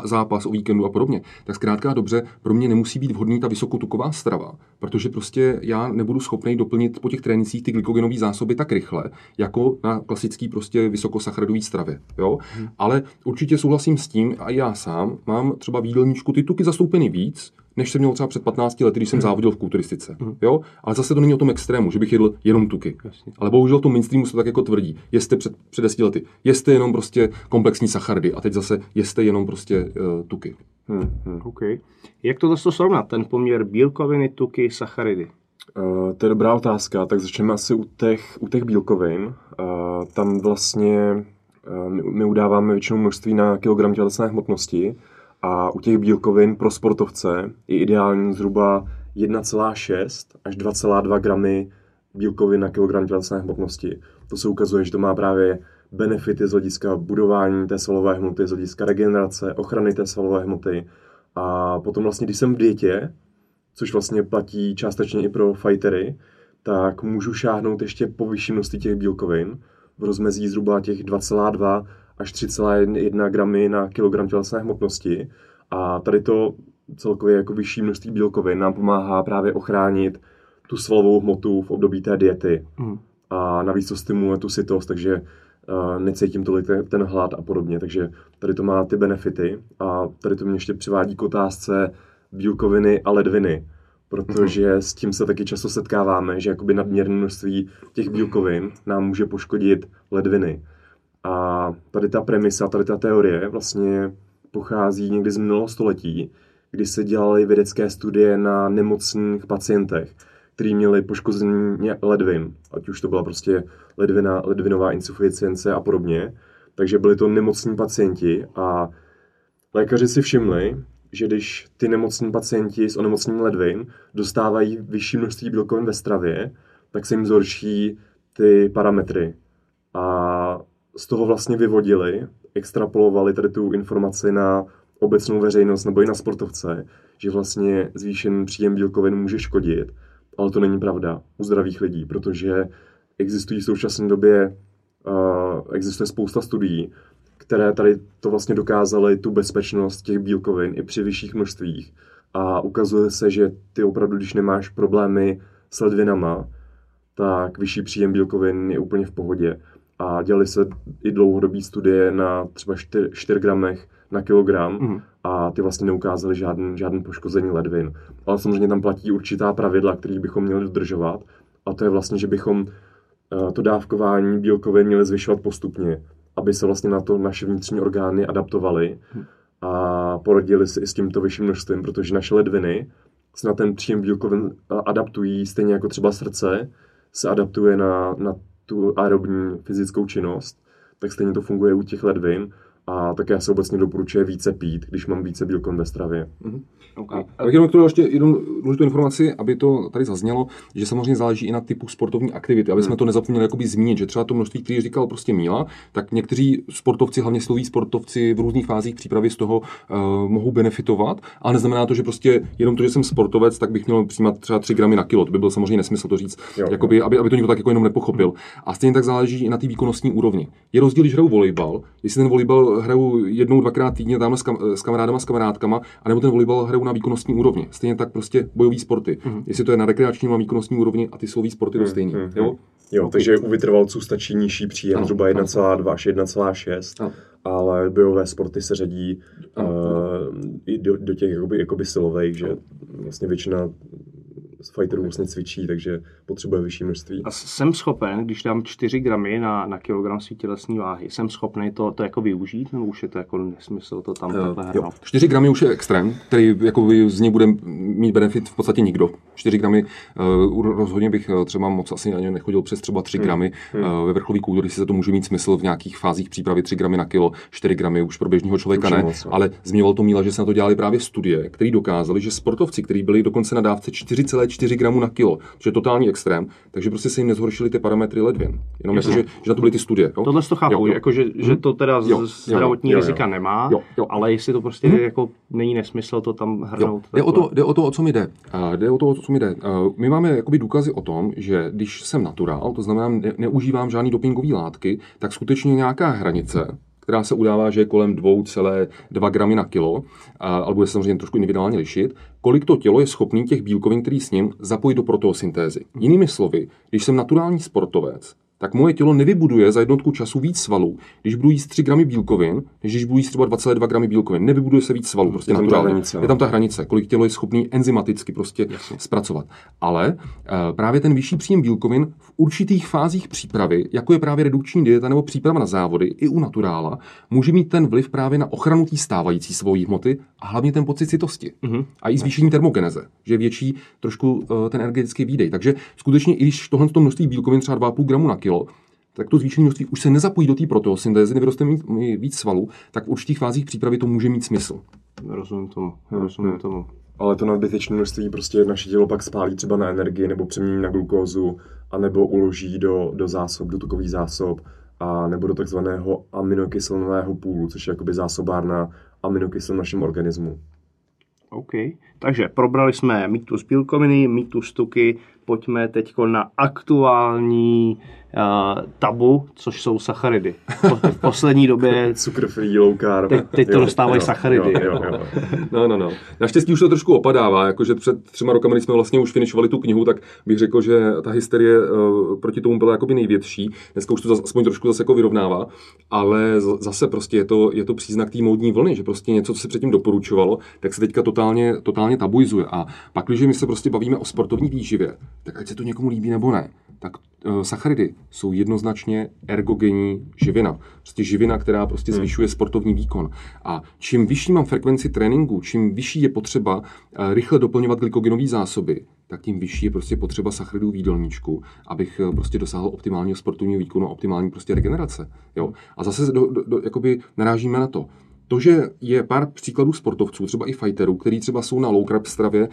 zápas o víkendu a podobně, tak zkrátka dobře, pro mě nemusí být vhodný ta vysokotuková strava, protože prostě já nebudu schopný doplnit po těch trénincích ty glykogenové zásoby tak rychle, jako na klasický prostě vysokosacharidový stravě. Jo? Ale určitě souhlasím s tím, a já sám mám třeba v jídelníčku ty tuky zastoupeny víc, než jsem měl třeba před 15 lety, když jsem závodil v kulturistice. Jo? Ale zase to není o tom extrému, že bych jedl jenom tuky. Jasně. Ale bohužel v tom mainstreamu se tak jako tvrdí. Jeste před 10 lety, jeste jenom prostě komplexní sacharidy a teď zase jeste jenom prostě tuky. Okay. Jak tohle to srovnat, ten poměr bílkoviny, tuky, sacharidy? To je dobrá otázka, tak začneme asi u těch bílkovin. Tam vlastně my udáváme většinou množství na kilogram tělesné hmotnosti. A u těch bílkovin pro sportovce je ideální zhruba 1,6 až 2,2 gramy bílkovin na kilogram tělesné hmotnosti. To se ukazuje, že to má právě benefity z hlediska budování té svalové hmoty, z hlediska regenerace, ochrany té svalové hmoty. A potom vlastně, když jsem v dietě, což vlastně platí částečně i pro fightery, tak můžu šáhnout ještě po vyšší množství těch bílkovin v rozmezí zhruba těch 2,2 až 3,1 gramy na kilogram tělesné hmotnosti. A tady to celkově jako vyšší množství bílkovin nám pomáhá právě ochránit tu svalovou hmotu v období té diety. A navíc to stimuluje tu sytost, takže necítím tolik ten hlad a podobně. Takže tady to má ty benefity. A tady to mě ještě přivádí k otázce bílkoviny a ledviny. Protože s tím se taky často setkáváme, že jakoby nadměrné množství těch bílkovin nám může poškodit ledviny. A tady ta premisa, tady ta teorie vlastně pochází někdy z minulého století, kdy se dělaly vědecké studie na nemocných pacientech, kteří měli poškození ledvin, ať už to byla prostě ledvinová insuficience a podobně. Takže byli to nemocní pacienti a lékaři si všimli, že když ty nemocní pacienti s onemocněním ledvin dostávají vyšší množství bílkovin ve stravě, tak se jim zhorší ty parametry. A z toho vlastně vyvodili, extrapolovali tady tu informaci na obecnou veřejnost nebo i na sportovce, že vlastně zvýšený příjem bílkovin může škodit, ale to není pravda u zdravých lidí, protože existují v současné době existuje spousta studií, které tady to vlastně dokázaly tu bezpečnost těch bílkovin i při vyšších množstvích. A ukazuje se, že ty opravdu, když nemáš problémy s ledvinama, tak vyšší příjem bílkovin je úplně v pohodě. A dělali se i dlouhodobé studie na třeba 4 gramech na kilogram a ty vlastně neukázaly žádný poškození ledvin. Ale samozřejmě tam platí určitá pravidla, které bychom měli dodržovat, a to je vlastně, že bychom to dávkování bílkovin měli zvyšovat postupně, aby se vlastně na to naše vnitřní orgány adaptovaly a poradili si i s tímto vyšším množstvím, protože naše ledviny se na ten příjem bílkovin adaptují, stejně jako třeba srdce se adaptuje na tu aerobní fyzickou činnost, tak stejně to funguje u těch ledvin a také se obecně doporučuje více pít, když mám více bílkovin ve stravě. Okay. A jenom k tomu ještě jednu důležitou informaci, aby to tady zaznělo, že samozřejmě záleží i na typu sportovní aktivity, aby jsme to nezapomněli jakoby zmínit, že třeba to množství, který říkal prostě Míla, tak někteří sportovci, hlavně siloví sportovci v různých fázích přípravy z toho mohou benefitovat, ale neznamená to, že prostě jenom to, že jsem sportovec, tak bych měl přijímat třeba 3 gramy na kilo, to by byl samozřejmě nesmysl to říct, jo, jakoby, aby to někdo tak jako jenom nepochopil. A stejně tak záleží i na té výkonnostní úrovni. Je rozdíl, když hraju volejbal, jestli ten volejbal hraju jednou, dvakrát týdně tamhle s kamarádama, s kamarádkama, anebo ten volejbal hraju na výkonnostní úrovni. Stejně tak prostě bojový sporty. Mm-hmm. Jestli to je na rekreačním a výkonnostní úrovni a ty silový sporty to stejný. Mm-hmm. Jo, takže u vytrvalců stačí nižší příjem, ano, zhruba 1,2 až 1,6, ale bojové sporty se řadí i do těch jakoby silových, že vlastně většina fighterů vlastně cvičí, takže potřebuje vyšší množství. A jsem schopen, když dám 4 gramy na kilogram své tělesní váhy, jsem schopný to jako využít, nebo už je to jako nesmysl to tam takhle hrát? 4 gramy už je extrém, který jakoby z něj bude mít benefit v podstatě nikdo. 4 gramy rozhodně bych třeba moc asi ani nechodil přes třeba 3 gramy ve vrcholové kulturistice, si to může mít smysl v nějakých fázích přípravy 3 gramy na kilo, 4 gramy už pro běžného člověka ne, ale zmiňoval to Míla, že se na to dělali právě studie, které dokázaly, že sportovci, kteří byli dokonce na dávce 4,4 gramů na kilo, což je totální extrém, takže prostě se jim nezhoršily ty parametry ledvin. Jenom že na to byly ty studie. Jo? Tohle to chápu, že to teda zdravotní rizika nemá, ale jestli to prostě jako není nesmysl to tam hrnout. Jde o to, o co mi jde. My máme jakoby důkazy o tom, že když jsem naturál, to znamená neužívám žádný dopingové látky, tak skutečně nějaká hranice, která se udává, že je kolem 2,2 gramy na kilo, ale bude se samozřejmě trošku individuálně lišit, kolik to tělo je schopné těch bílkovin, který s ním, zapojit do proteosyntézy. Jinými slovy, když jsem naturální sportovec, tak moje tělo nevybuduje za jednotku času víc svalů, když budu jíst 3 gramy bílkovin, než když budu jíst třeba 2,2 gramy bílkovin. Nevybuduje se víc svalů, prostě naturálně. Je tam ta hranice, kolik tělo je schopné enzymaticky prostě zpracovat. Ale právě ten vyšší příjem bílkovin v určitých fázích přípravy, jako je právě redukční dieta nebo příprava na závody, i u naturála, může mít ten vliv právě na ochranu té stávající svojí hmoty a hlavně ten pocit sytosti. Mm-hmm. A i zvýšení termogeneze, že je větší trošku ten energetický výdej. Takže skutečně i když tohle to množství bílkovin třeba 2,5 gramu na kilo, tak to zvýšení množství už se nezapojí do té proteosyntézy, nevyroste víc svalů, tak v určitých fázích přípravy to může mít smysl. Rozumím tomu. Ale to nadbytečné množství prostě naše tělo pak spálí třeba na energii, nebo přemění na glukózu, anebo uloží do zásob, do tukových zásob, a nebo do takzvaného aminokyselného půlu, což je jakoby zásobárna aminokyselin v našem organismu. OK, takže probrali jsme mýtus bílkoviny, mýtus tuky, pojďme teďko na aktuální tabu, což jsou sacharidy. V poslední době... Cukr free, low carb. Teď to dostávají sacharidy. No. Naštěstí už to trošku opadává, jakože před 3 roky, když jsme vlastně už finišovali tu knihu, tak bych řekl, že ta hysterie proti tomu byla jakoby největší. Dneska už to aspoň trošku zase jako vyrovnává, ale zase prostě je to příznak té módní vlny, že prostě něco, co se předtím doporučovalo, tak se teďka totálně tabuizuje. A pak, když my se prostě bavíme o sportovní výživě, tak ať se to někomu líbí nebo ne, tak sacharidy jsou jednoznačně ergogenní živina. Prostě živina, která prostě zvyšuje sportovní výkon. A čím vyšší mám frekvenci tréninku, čím vyšší je potřeba rychle doplňovat glykogenové zásoby, tak tím vyšší je prostě potřeba sacharidů v jídelníčku, abych prostě dosáhl optimálního sportovního výkonu a optimální prostě regenerace. Jo? A zase jakoby narážíme na to. To, že je pár příkladů sportovců, třeba i fighterů, kteří třeba jsou na low carb stravě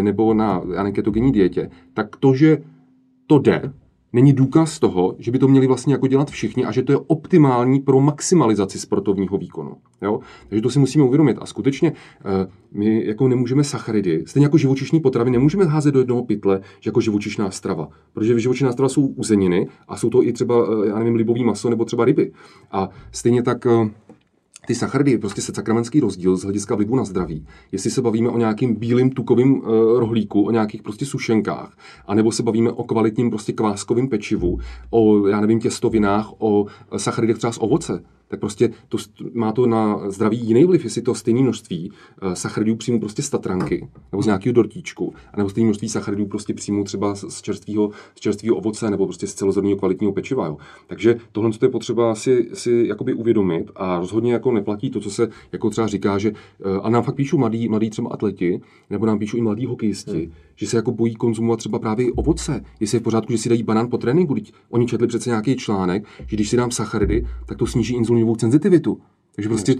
nebo na ketogenní dietě, tak to, že to jde, není důkaz toho, že by to měli vlastně jako dělat všichni a že to je optimální pro maximalizaci sportovního výkonu. Jo? Takže to si musíme uvědomit. A skutečně my jako nemůžeme sacharidy, stejně jako živočišní potravy, nemůžeme házet do jednoho pytle, že jako živočišná strava. Protože živočišná strava jsou uzeniny a jsou to i třeba, libové maso nebo třeba ryby. A stejně tak... Ty sacharidy je prostě sakramentský rozdíl z hlediska vlivu na zdraví. Jestli se bavíme o nějakým bílým tukovým rohlíku, o nějakých prostě sušenkách, anebo se bavíme o kvalitním prostě kváskovým pečivu, o těstovinách, o sacharidech třeba z ovoce, tak prostě to má to na zdraví jiný vliv, jestli to stejné množství sacharidů příjmu prostě z tatranky, nebo z nějakého dortíčku, anebo stejné množství sacharidů prostě příjmu třeba z čerstvého ovoce, nebo prostě z celozrnného kvalitního pečiva. Jo. Takže tohle je potřeba si jakoby uvědomit a rozhodně jako neplatí to, co se jako třeba říká, že a nám fakt píšou mladí třeba atleti, nebo nám píšou i mladí hokejisti, že se jako bojí konzumovat třeba právě ovoce, jestli je v pořádku, že si dají banán po tréninku. Oni četli přece nějaký článek, že když si dám sacharidy, tak to sníží inzulinovou senzitivitu. Takže prostě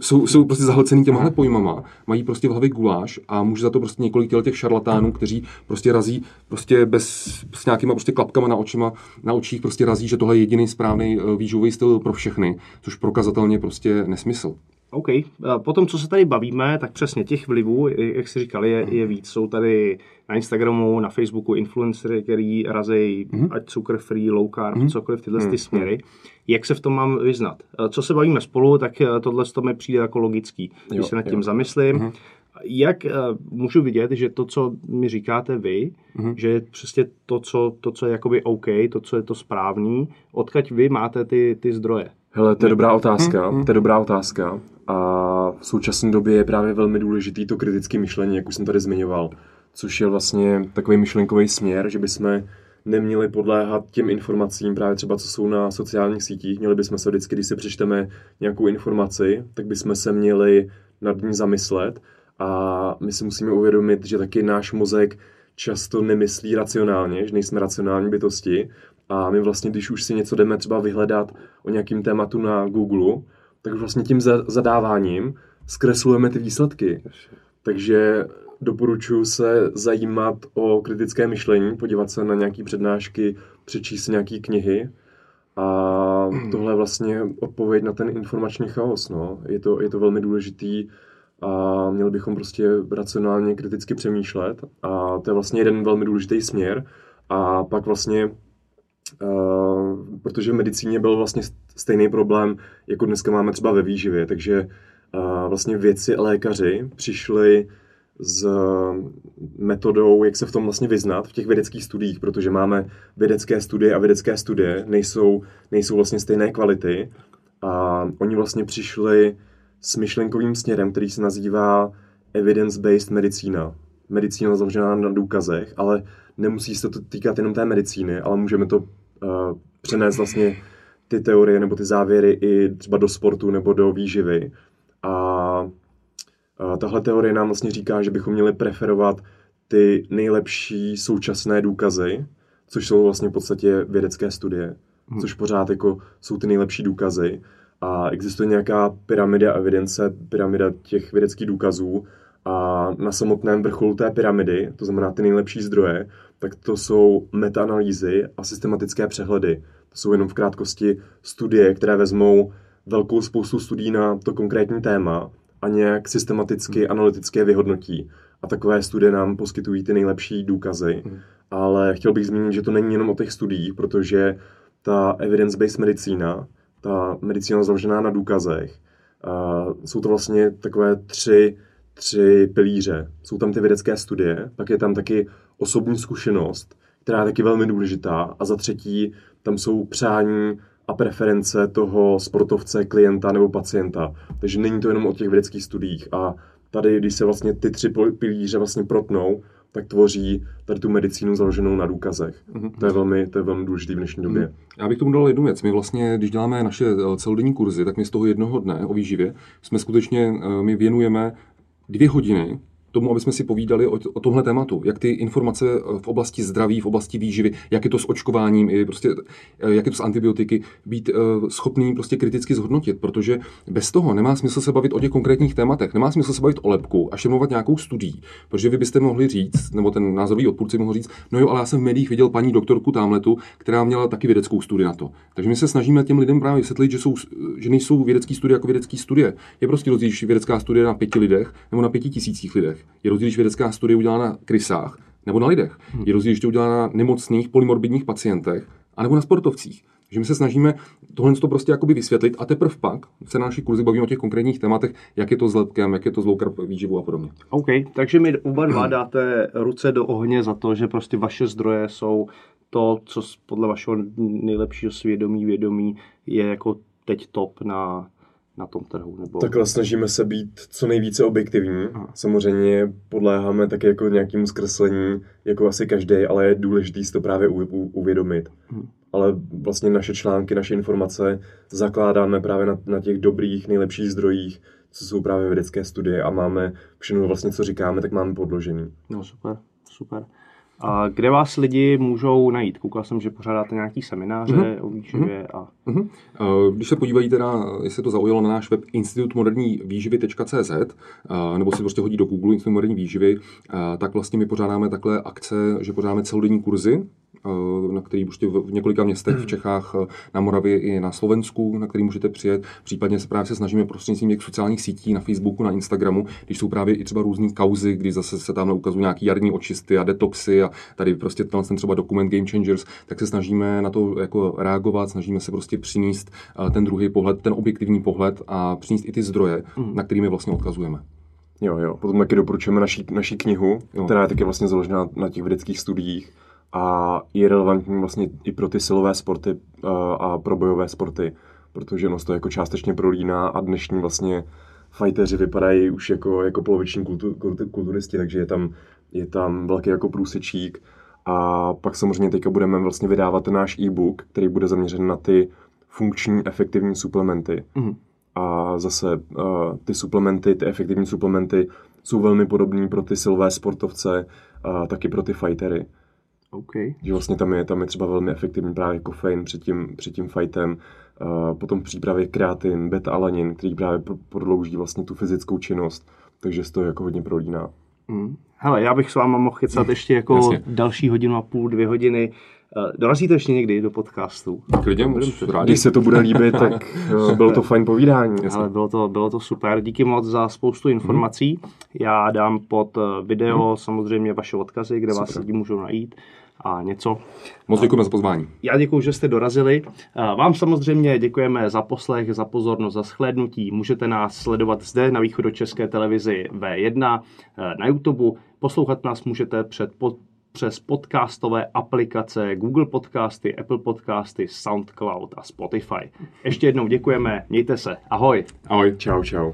jsou prostě zahlcený těmahle pojmama, mají prostě v hlavě guláš a může za to prostě několik těch šarlatánů, kteří prostě razí prostě s nějakýma prostě klapkama na očích prostě razí, že tohle je jediný správný výživový styl pro všechny, což prokazatelně prostě nesmysl. OK. Potom, co se tady bavíme, tak přesně těch vlivů, jak jsi říkal, je víc. Jsou tady na Instagramu, na Facebooku influencery, který razejí ať cukr free, low carb, cokoliv tyhle ty směry. Jak se v tom mám vyznat? Co se bavíme spolu, tak tohle to mi přijde jako logický, když se nad tím zamyslím. Jak můžu vidět, že to, co mi říkáte vy, že je přesně to, co je jakoby OK, to, co je to správný, odkud vy máte ty zdroje? Hele, to je dobrá otázka, A v současné době je právě velmi důležitý to kritické myšlení, jak už jsem tady zmiňoval, což je vlastně takový myšlenkový směr, že bychom neměli podléhat těm informacím právě třeba, co jsou na sociálních sítích. Měli bychom se vždycky, když si přečteme nějakou informaci, tak bychom se měli nad ní zamyslet. A my si musíme uvědomit, že taky náš mozek často nemyslí racionálně, že nejsme racionální bytosti. A my vlastně, když už si něco jdeme třeba vyhledat o nějakým tématu na Google, tak vlastně tím zadáváním zkreslujeme ty výsledky. Takže doporučuji se zajímat o kritické myšlení, podívat se na nějaké přednášky, přečíst nějaké knihy. A tohle je vlastně odpověď na ten informační chaos. No. Je to velmi důležitý a měli bychom prostě racionálně, kriticky přemýšlet. A to je vlastně jeden velmi důležitý směr. A pak vlastně protože v medicíně byl vlastně stejný problém, jako dneska máme třeba ve výživě, takže vlastně vědci a lékaři přišli s metodou, jak se v tom vlastně vyznat v těch vědeckých studiích, protože máme vědecké studie a vědecké studie nejsou vlastně stejné kvality a oni vlastně přišli s myšlenkovým směrem, který se nazývá evidence-based medicína. Medicína založená na důkazech, ale nemusí se to týkat jenom té medicíny, ale můžeme to přenést vlastně ty teorie nebo ty závěry i třeba do sportu nebo do výživy. A tahle teorie nám vlastně říká, že bychom měli preferovat ty nejlepší současné důkazy, což jsou vlastně v podstatě vědecké studie, což pořád jako jsou ty nejlepší důkazy. A existuje nějaká pyramida evidence, pyramida těch vědeckých důkazů, a na samotném vrcholu té pyramidy, to znamená ty nejlepší zdroje, tak to jsou metaanalýzy a systematické přehledy. To jsou jenom v krátkosti studie, které vezmou velkou spoustu studií na to konkrétní téma a nějak systematicky, analyticky vyhodnotí. A takové studie nám poskytují ty nejlepší důkazy. Ale chtěl bych zmínit, že to není jenom o těch studiích, protože ta evidence-based medicína, ta medicína založená na důkazech, jsou to vlastně takové tři pilíře. Jsou tam ty vědecké studie, pak je tam taky osobní zkušenost, která je taky velmi důležitá a za třetí tam jsou přání a preference toho sportovce, klienta nebo pacienta. Takže není to jenom o těch vědeckých studiích a tady, když se vlastně ty tři pilíře vlastně protnou, tak tvoří tady tu medicínu založenou na důkazech. To je velmi důležitý v dnešní době. Já bych tomu dal jednu věc. My vlastně, když děláme naše celodenní kurzy, tak my z toho jednoho dne o výživě jsme skutečně, my věnujeme 2 hodiny tomu, aby jsme si povídali o tomhle tématu. Jak ty informace v oblasti zdraví, v oblasti výživy, jak je to s očkováním, prostě, jak je to s antibiotiky, být schopný prostě kriticky zhodnotit, protože bez toho nemá smysl se bavit o těch konkrétních tématech, nemá smysl se bavit o lebku a šermovat nějakou studií, protože vy byste mohli říct, nebo ten názorový odpůrce mohl říct, no jo, ale já jsem v médiích viděl paní doktorku támletu, která měla taky vědeckou studii na to. Takže my se snažíme těm lidem právě vysvětlit, že nejsou vědecké studie jako vědecké studie. Je prostě rozdíl, vědecká studie na 5 lidech nebo na 5 000 lidech. Je rozdíl, když vědecká studie udělána na krysách nebo na lidech. Je rozdíl, když to udělána na nemocných, polymorbidních pacientech a nebo na sportovcích. Takže my se snažíme tohle prostě jakoby vysvětlit a teprve pak se na naší kurzy bavíme o těch konkrétních tématech, jak je to s lebkem, jak je to s low carb výživou a podobně. OK, takže mi oba dva dáte ruce do ohně za to, že prostě vaše zdroje jsou to, co podle vašeho nejlepšího vědomí je jako teď top na tom trhu, nebo... Takhle snažíme se být co nejvíce objektivní. Samozřejmě podléháme také jako nějakému zkreslení, jako asi každý, ale je důležité si to právě uvědomit. Ale vlastně naše články, naše informace zakládáme právě na těch dobrých, nejlepších zdrojích, co jsou právě vědecké studie a máme všechno vlastně, co říkáme, tak máme podložený. No super. A kde vás lidi můžou najít? Koukal jsem, že pořádáte nějaký semináře o výživě a... Když se podívají teda, jestli to zaujalo, na náš web institutmodernívýživy.cz nebo si prostě hodí do Google Institut moderní výživy, tak vlastně my pořádáme takhle akce, že pořádáme celodenní kurzy na který můžete v několika městech v Čechách, na Moravě i na Slovensku, na který můžete přijet. Případně se právě snažíme prostřednictvím těch sociálních sítí na Facebooku, na Instagramu, když jsou právě i třeba různé kauzy, kdy zase se tam ukazují nějaký jarní očisty a detoxy a tady prostě ten třeba dokument Game Changers, tak se snažíme na to jako reagovat, snažíme se prostě přinést ten druhý pohled, ten objektivní pohled a přinést i ty zdroje, na kterými vlastně odkazujeme. Jo, potom taky doporučujeme naší knihu, která je taky vlastně založena na těch vědeckých studiích. A je relevantní vlastně i pro ty silové sporty a pro bojové sporty, protože ono se to jako částečně prolíná a dnešní vlastně fajteři vypadají už jako poloviční kulturisti, takže je tam velký jako průsečík. A pak samozřejmě teďka budeme vlastně vydávat náš e-book, který bude zaměřen na ty funkční efektivní suplementy. A zase ty efektivní suplementy jsou velmi podobné pro ty silové sportovce, taky pro ty fajtery. Okay. Že vlastně tam je třeba velmi efektivní právě kofein před tím fightem, potom v přípravě kreatin, beta-alanin, který právě prodlouží vlastně tu fyzickou činnost, takže se to jako hodně prolíná. Hele, já bych s váma mohl chycat ještě jako další hodinu a půl, 2 hodiny. Dorazíte ještě někdy do podcastu? Klidně, když se to bude líbit, tak bylo to fajn povídání. Ale bylo to super, díky moc za spoustu informací. Já dám pod video samozřejmě vaše odkazy, kde super. Vás lidi můžou najít a něco. Moc děkujeme za pozvání. Já děkuju, že jste dorazili. Vám samozřejmě děkujeme za poslech, za pozornost, za shlédnutí. Můžete nás sledovat zde na Východočeské televizi V1 na YouTube. Poslouchat nás můžete přes podcastové aplikace Google Podcasty, Apple Podcasty, SoundCloud a Spotify. Ještě jednou děkujeme, mějte se, ahoj. Ahoj, čau.